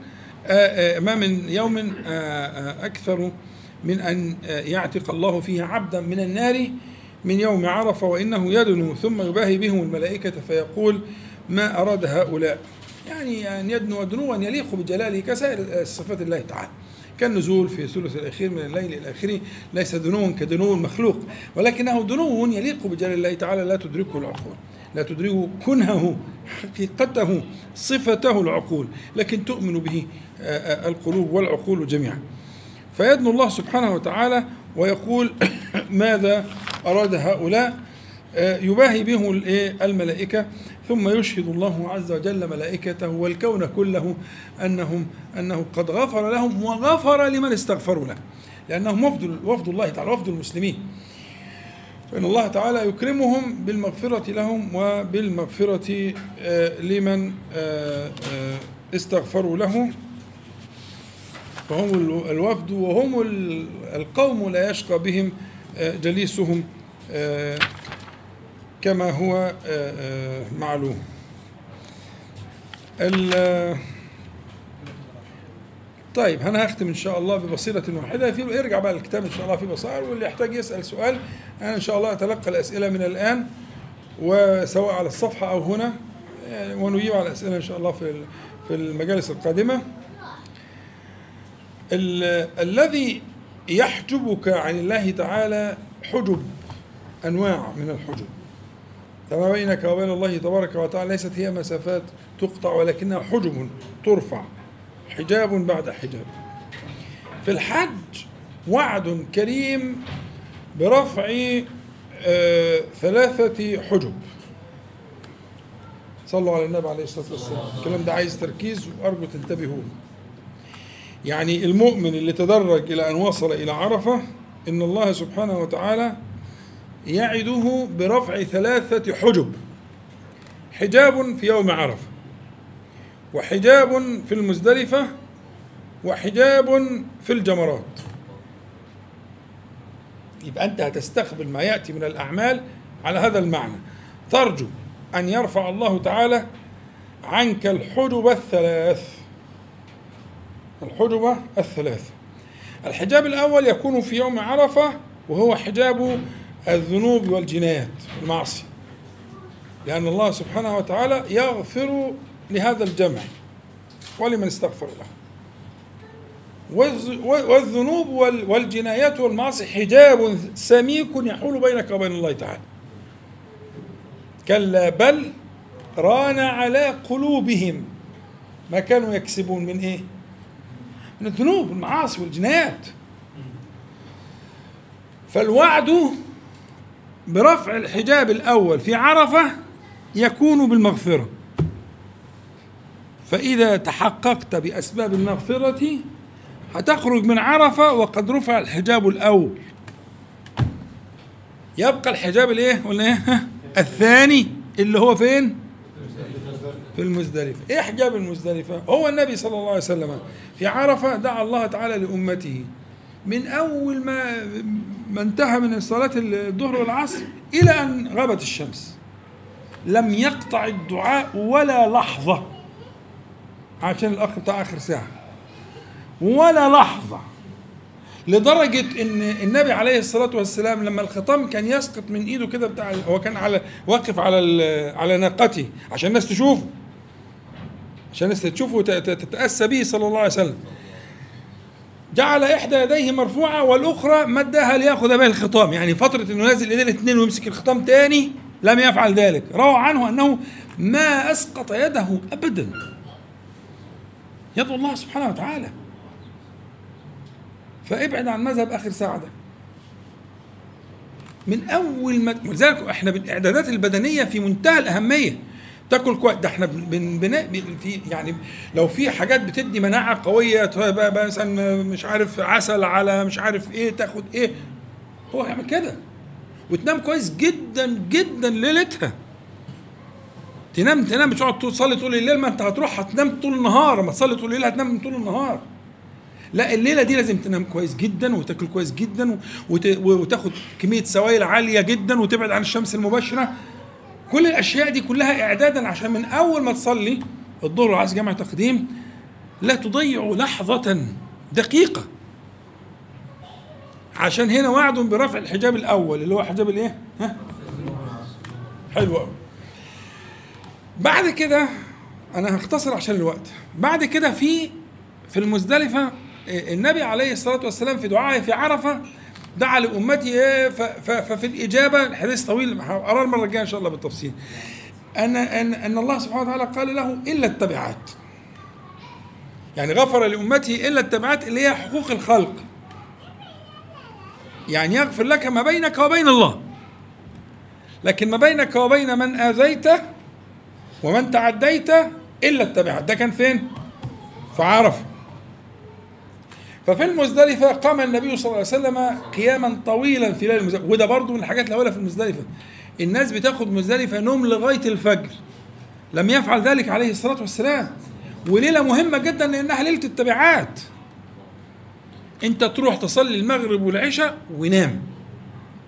ما من يوم أكثر من أن يعتق الله فيها عبدا من النار من يوم عرفة وإنه يدنو ثم يباهي بهم الملائكة فيقول ما أراد هؤلاء، يعني أن يدنو دنوا يليق بجلاله كسائر صفات الله تعالى، كالنزول في الثلث الأخير من الليل الأخير. ليس دنو كدنو المخلوق ولكنه دنو يليق بجلال الله تعالى، لا تدركه العقول، لا تدركه كنهه، حقيقته، صفته العقول، لكن تؤمن به القلوب والعقول جميعا. فيدنو الله سبحانه وتعالى ويقول ماذا أراد هؤلاء، يباهي بهم الملائكة، ثم يشهد الله عز وجل ملائكته والكون كله أنه قد غفر لهم وغفر لمن استغفروا له، لأنهم وفد الله تعالى، وفد المسلمين، فإن الله تعالى يكرمهم بالمغفرة لهم وبالمغفرة لمن استغفروا له. فهم الوفد وهم القوم لا يشقى بهم جليسهم كما هو معلوم. طيب أنا هختم إن شاء الله ببصيرة واحدة. ارجع بقى الكتاب إن شاء الله في بصائر، واللي يحتاج يسأل سؤال أنا إن شاء الله أتلقى الأسئلة من الآن، وسواء على الصفحة أو هنا، ونجيب على الأسئلة إن شاء الله في المجالس القادمة. الذي يحجبك عن الله تعالى حجب، أنواع من الحجب، فما بينك وبين الله تبارك وتعالى ليست هي مسافات تقطع، ولكنها حجب ترفع، حجاب بعد حجاب. في الحج وعد كريم برفع 3 حجب. صلوا على النبي عليه الصلاة والسلام. الكلام ده عايز تركيز وأرجو تنتبهوا. يعني المؤمن اللي تدرج إلى أن وصل إلى عرفة إن الله سبحانه وتعالى يعده برفع 3 حجب: حجاب في يوم عرفة، وحجاب في المزدلفة، وحجاب في الجمرات. يبقى أنت هتستقبل ما يأتي من الأعمال على هذا المعنى، ترجو أن يرفع الله تعالى عنك الحجب الثلاث. الحجب الثلاث، الحجاب الأول يكون في يوم عرفة وهو حجاب الذنوب والجنايات والمعصية، لأن الله سبحانه وتعالى يغفر لهذا الجمع ولمن استغفر الله. والذنوب والجنايات والمعاصي حجاب سميك يحول بينك وبين الله تعالى. كلا بل ران على قلوبهم ما كانوا يكسبون من ايه؟ من الذنوب والمعاصي والجنايات. فالوعد برفع الحجاب الأول في عرفة يكون بالمغفرة، فإذا تحققت بأسباب المغفرة هتخرج من عرفة وقد رفع الحجاب الأول. يبقى الحجاب الايه الثاني اللي هو فين؟ في المزدلفة. ايه حجاب المزدلفة؟ هو النبي صلى الله عليه وسلم في عرفة دعا الله تعالى لأمته من أول ما انتهى من صلاة الظهر والعصر إلى أن غابت الشمس، لم يقطع الدعاء ولا لحظة عشان الأخ بتاع آخر ساعة، ولا لحظة، لدرجة إن النبي عليه الصلاة والسلام لما الخطام كان يسقط من إيده كده بتاع، هو كان واقف على ناقته عشان الناس تشوفه، وتتأسى به صلى الله عليه وسلم، جعل إحدى يديه مرفوعة والأخرى مدها ليأخذ بها الخطام، يعني فترة إنه نازل إيديه الاثنين ويمسك الخطام تاني لم يفعل ذلك. روى عنه أنه ما أسقط يده أبدا، يد الله سبحانه وتعالى. فابعد عن مذهب آخر ساعة ده من أول ما، ولذلك إحنا بالإعدادات البدنية في منتهى الأهمية. تاكل كويس، ده احنا في يعني لو في حاجات بتدي مناعه قويه، مثلا مش عارف عسل على مش عارف ايه، تاخد ايه، هو هيعمل كده. وتنام كويس جدا جدا ليلتها، تنام بتقعد تصلي طول الليل، ما انت هتروح هتنام طول النهار، ما تصلي طول الليل هتنام طول النهار. لا، الليله دي لازم تنام كويس جدا وتاكل كويس جدا وتاخد كميه سوائل عاليه جدا وتبعد عن الشمس المباشره. كل الأشياء دي كلها إعدادا عشان من أول ما تصلي الظهر والعصر جمع تقديم لا تضيع لحظة دقيقة. عشان هنا وعد برفع الحجاب الأول اللي هو حجاب الإيه؟ حلو أوي. بعد كده أنا هختصر عشان الوقت. بعد كده في المزدلفة النبي عليه الصلاة والسلام في دعائه في عرفة دعا لأمتي، ففي الإجابة الحديث طويل أرى المرة الجاية إن شاء الله بالتفصيل. أن الله سبحانه وتعالى قال له إلا التبعات، يعني غفر لأمتي إلا التبعات اللي هي حقوق الخلق، يعني يغفر لك ما بينك وبين الله، لكن ما بينك وبين من آذيته ومن تعديته إلا التبعات. ده كان فين؟ فعرف. ففي المزدلفة قام النبي صلى الله عليه وسلم قياما طويلا في ليل المزدلفة، وده برضو من الحاجات الأولى في المزدلفة. الناس بتاخد مزدلفة نوم لغاية الفجر، لم يفعل ذلك عليه الصلاة والسلام. وليلة مهمة جدا لأنها ليلة التبعات، أنت تروح تصلي المغرب والعشاء ونام،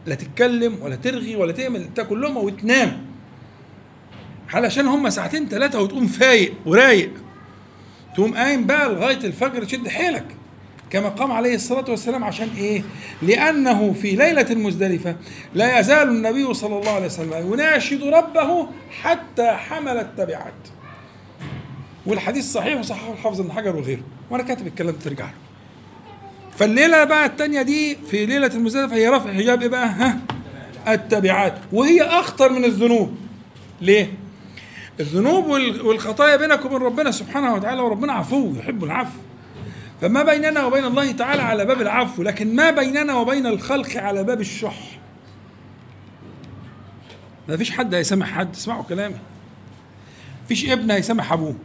لا تتكلم ولا ترغي ولا تعمل، تاكل لقمة وتنام، علشان هم ساعتين ثلاثة وتقوم فايق ورايق، تقوم قايم بقى لغاية الفجر تشد حيلك كما قام عليه الصلاة والسلام. عشان إيه؟ لأنه في ليلة المزدلفة لا يزال النبي صلى الله عليه وسلم يناشد ربه حتى حمل التبعات. والحديث صحيح وصححه الحافظ ابن حجر وغيره، وأنا كاتب الكلام ترجع له. فالليلة بقى الثانية دي في ليلة المزدلفة هي رفع حجاب إيه بقى؟ التبعات، وهي أخطر من الذنوب. ليه؟ الذنوب والخطايا بينك وبين ربنا سبحانه وتعالى، وربنا عفو يحب العفو. فما بيننا وبين الله تعالى على باب العفو، لكن ما بيننا وبين الخلق على باب الشح. ما فيش حد هيسامح حد، اسمعوا كلامي. ما فيش ابن هيسامح ابوه،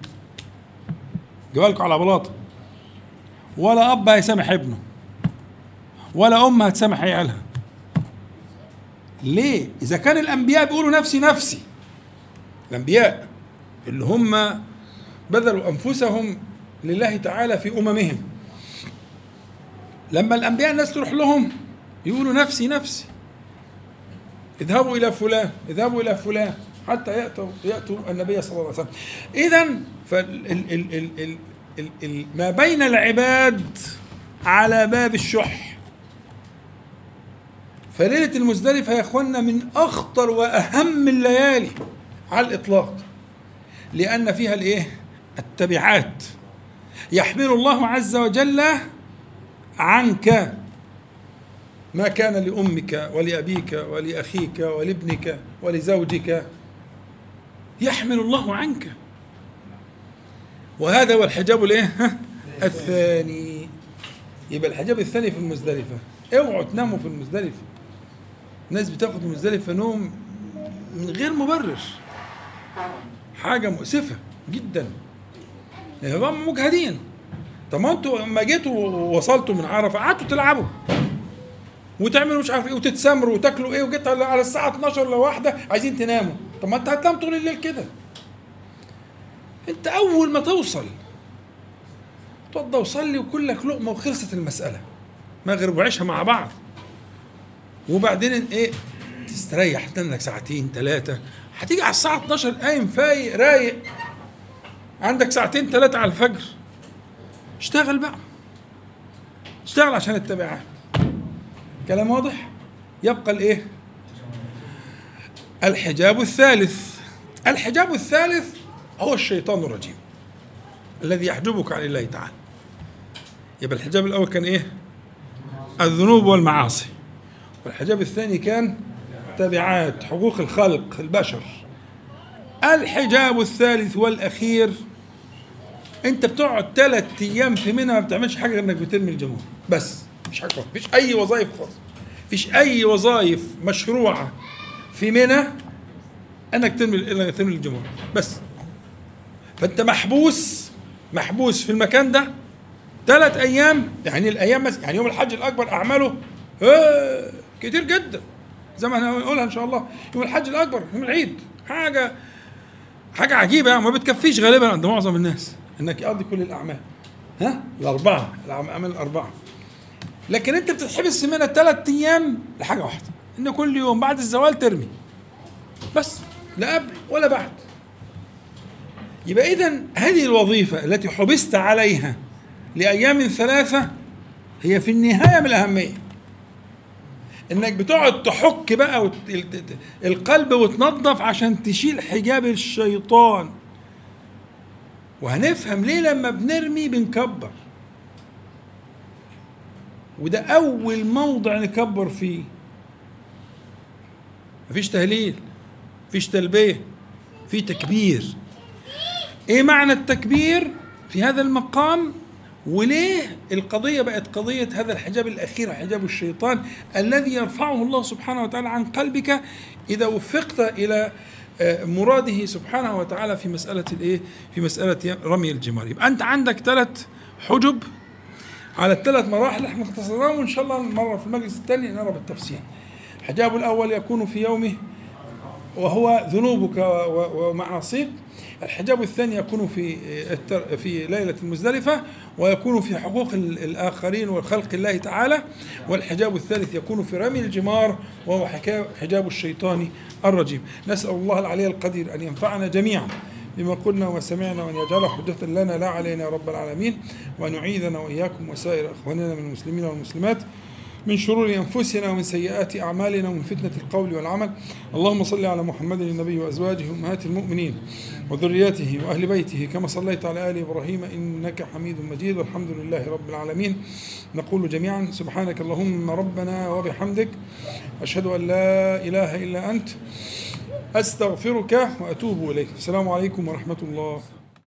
جبالكوا على بلاطه. ولا اب هيسامح ابنه، ولا ام هتسامح عيالها. ليه؟ اذا كان الانبياء بيقولوا نفسي نفسي، الانبياء اللي هم بذلوا انفسهم لله تعالى في أممهم، لما الأنبياء الناس تروح لهم يقولوا نفسي نفسي، اذهبوا إلى فلان، اذهبوا إلى فلان، حتى يأتوا النبي صلى الله عليه وسلم. إذن ما بين العباد على باب الشح. فليلة المزدلفة يا إخواننا من أخطر وأهم الليالي على الإطلاق، لأن فيها الإيه؟ التبعات. يحمل الله عز وجل عنك ما كان لأمك ولأبيك ولأخيك ولابنك ولزوجك، يحمل الله عنك. وهذا هو الحجاب الايه؟ الثاني. يبقى الحجاب الثاني في المزدلفة. اوعوا تناموا في المزدلفة. الناس بتاخد المزدلفة نوم من غير مبرر، حاجة مؤسفة جدا. هم مجهدين. طب ما انتوا لما جيتوا ووصلتوا من عرفة قعدتوا تلعبوا وتعملوا مش عارف ايه وتتسامروا وتاكلوا ايه، وجيت على الساعة 12 لواحدة عايزين تناموا. طب ما انت هتنام طول الليل كده. انت اول ما توصل توضى وصلي وكلك لقمة وخلصت المسألة، مغرب وعشها مع بعض، وبعدين ايه تستريح تنام لك ساعتين ثلاثة. هتيجي على الساعة 12 قايم فايق رايق، عندك ساعتين ثلاثة على الفجر. اشتغل بقى، اشتغل عشان التبعات. كلام واضح؟ يبقى الايه؟ الحجاب الثالث. الحجاب الثالث هو الشيطان الرجيم الذي يحجبك عن الله تعالى. يبقى الحجاب الأول كان إيه؟ الذنوب والمعاصي. والحجاب الثاني كان تبعات، حقوق الخلق، البشر. الحجاب الثالث والأخير، أنت بتقعد 3 أيام في منى ما بتعملش حاجة غير إنك بترمي الجمهور، بس مش حاجة، مفيش أي وظائف خالص، مفيش أي وظائف مشروعة في منى إنك ترمي الجمهور بس. فانت محبوس في المكان ده 3 أيام. يعني الايام يعني يوم الحج الاكبر اعماله كتير جدا زي ما هنقولها ان شاء الله. يوم الحج الاكبر يوم العيد حاجه عجيبه، يعني ما بتكفيش غالبا عند معظم الناس انك يقضي كل الاعمال الاعمال الاربعه. لكن انت بتتحبس منها 3 أيام لحاجه واحده، ان كل يوم بعد الزوال ترمي بس، لا قبل ولا بعد. يبقى إذن هذه الوظيفة التي حبست عليها لأيام 3 هي في النهاية من الأهمية. إنك بتقعد تحك بقى القلب وتنظف عشان تشيل حجاب الشيطان. وهنفهم ليه لما بنرمي بنكبر، وده أول موضع نكبر فيه. مفيش تهليل، مفيش تلبية، في تكبير. ايه معنى التكبير في هذا المقام؟ وليه القضية بقت قضية هذا الحجاب الأخير، حجاب الشيطان الذي يرفعه الله سبحانه وتعالى عن قلبك إذا وفقت إلى مراده سبحانه وتعالى في مسألة الايه؟ في مسألة رمي الجمار. يبقى أنت عندك 3 حجب على ال3 مراحل احنا اختصرناهم، وإن شاء الله المرة في المجلس الثاني نرى بالتفصيل. الحجاب الأول يكون في يومه وهو ذنوبك ومعاصيك. الحجاب الثاني يكون في ليلة المزدلفة ويكون في حقوق الآخرين والخلق الله تعالى. والحجاب الثالث يكون في رمي الجمار وهو حجاب الشيطان الرجيم. نسأل الله العلي القدير أن ينفعنا جميعا بما قلنا وسمعنا، وأن يجعله حجة لنا لا علينا يا رب العالمين، وأن يعيذنا وإياكم وسائر إخواننا من المسلمين والمسلمات من شرور أنفسنا ومن سيئات أعمالنا ومن فتنة القول والعمل. اللهم صل على محمد النبي وأزواجه وأمهات المؤمنين وذرياته وأهل بيته كما صليت على آل إبراهيم إنك حميد مجيد، والحمد لله رب العالمين. نقول جميعا سبحانك اللهم ربنا وبحمدك، أشهد أن لا إله إلا أنت، أستغفرك وأتوب إليك. السلام عليكم ورحمة الله.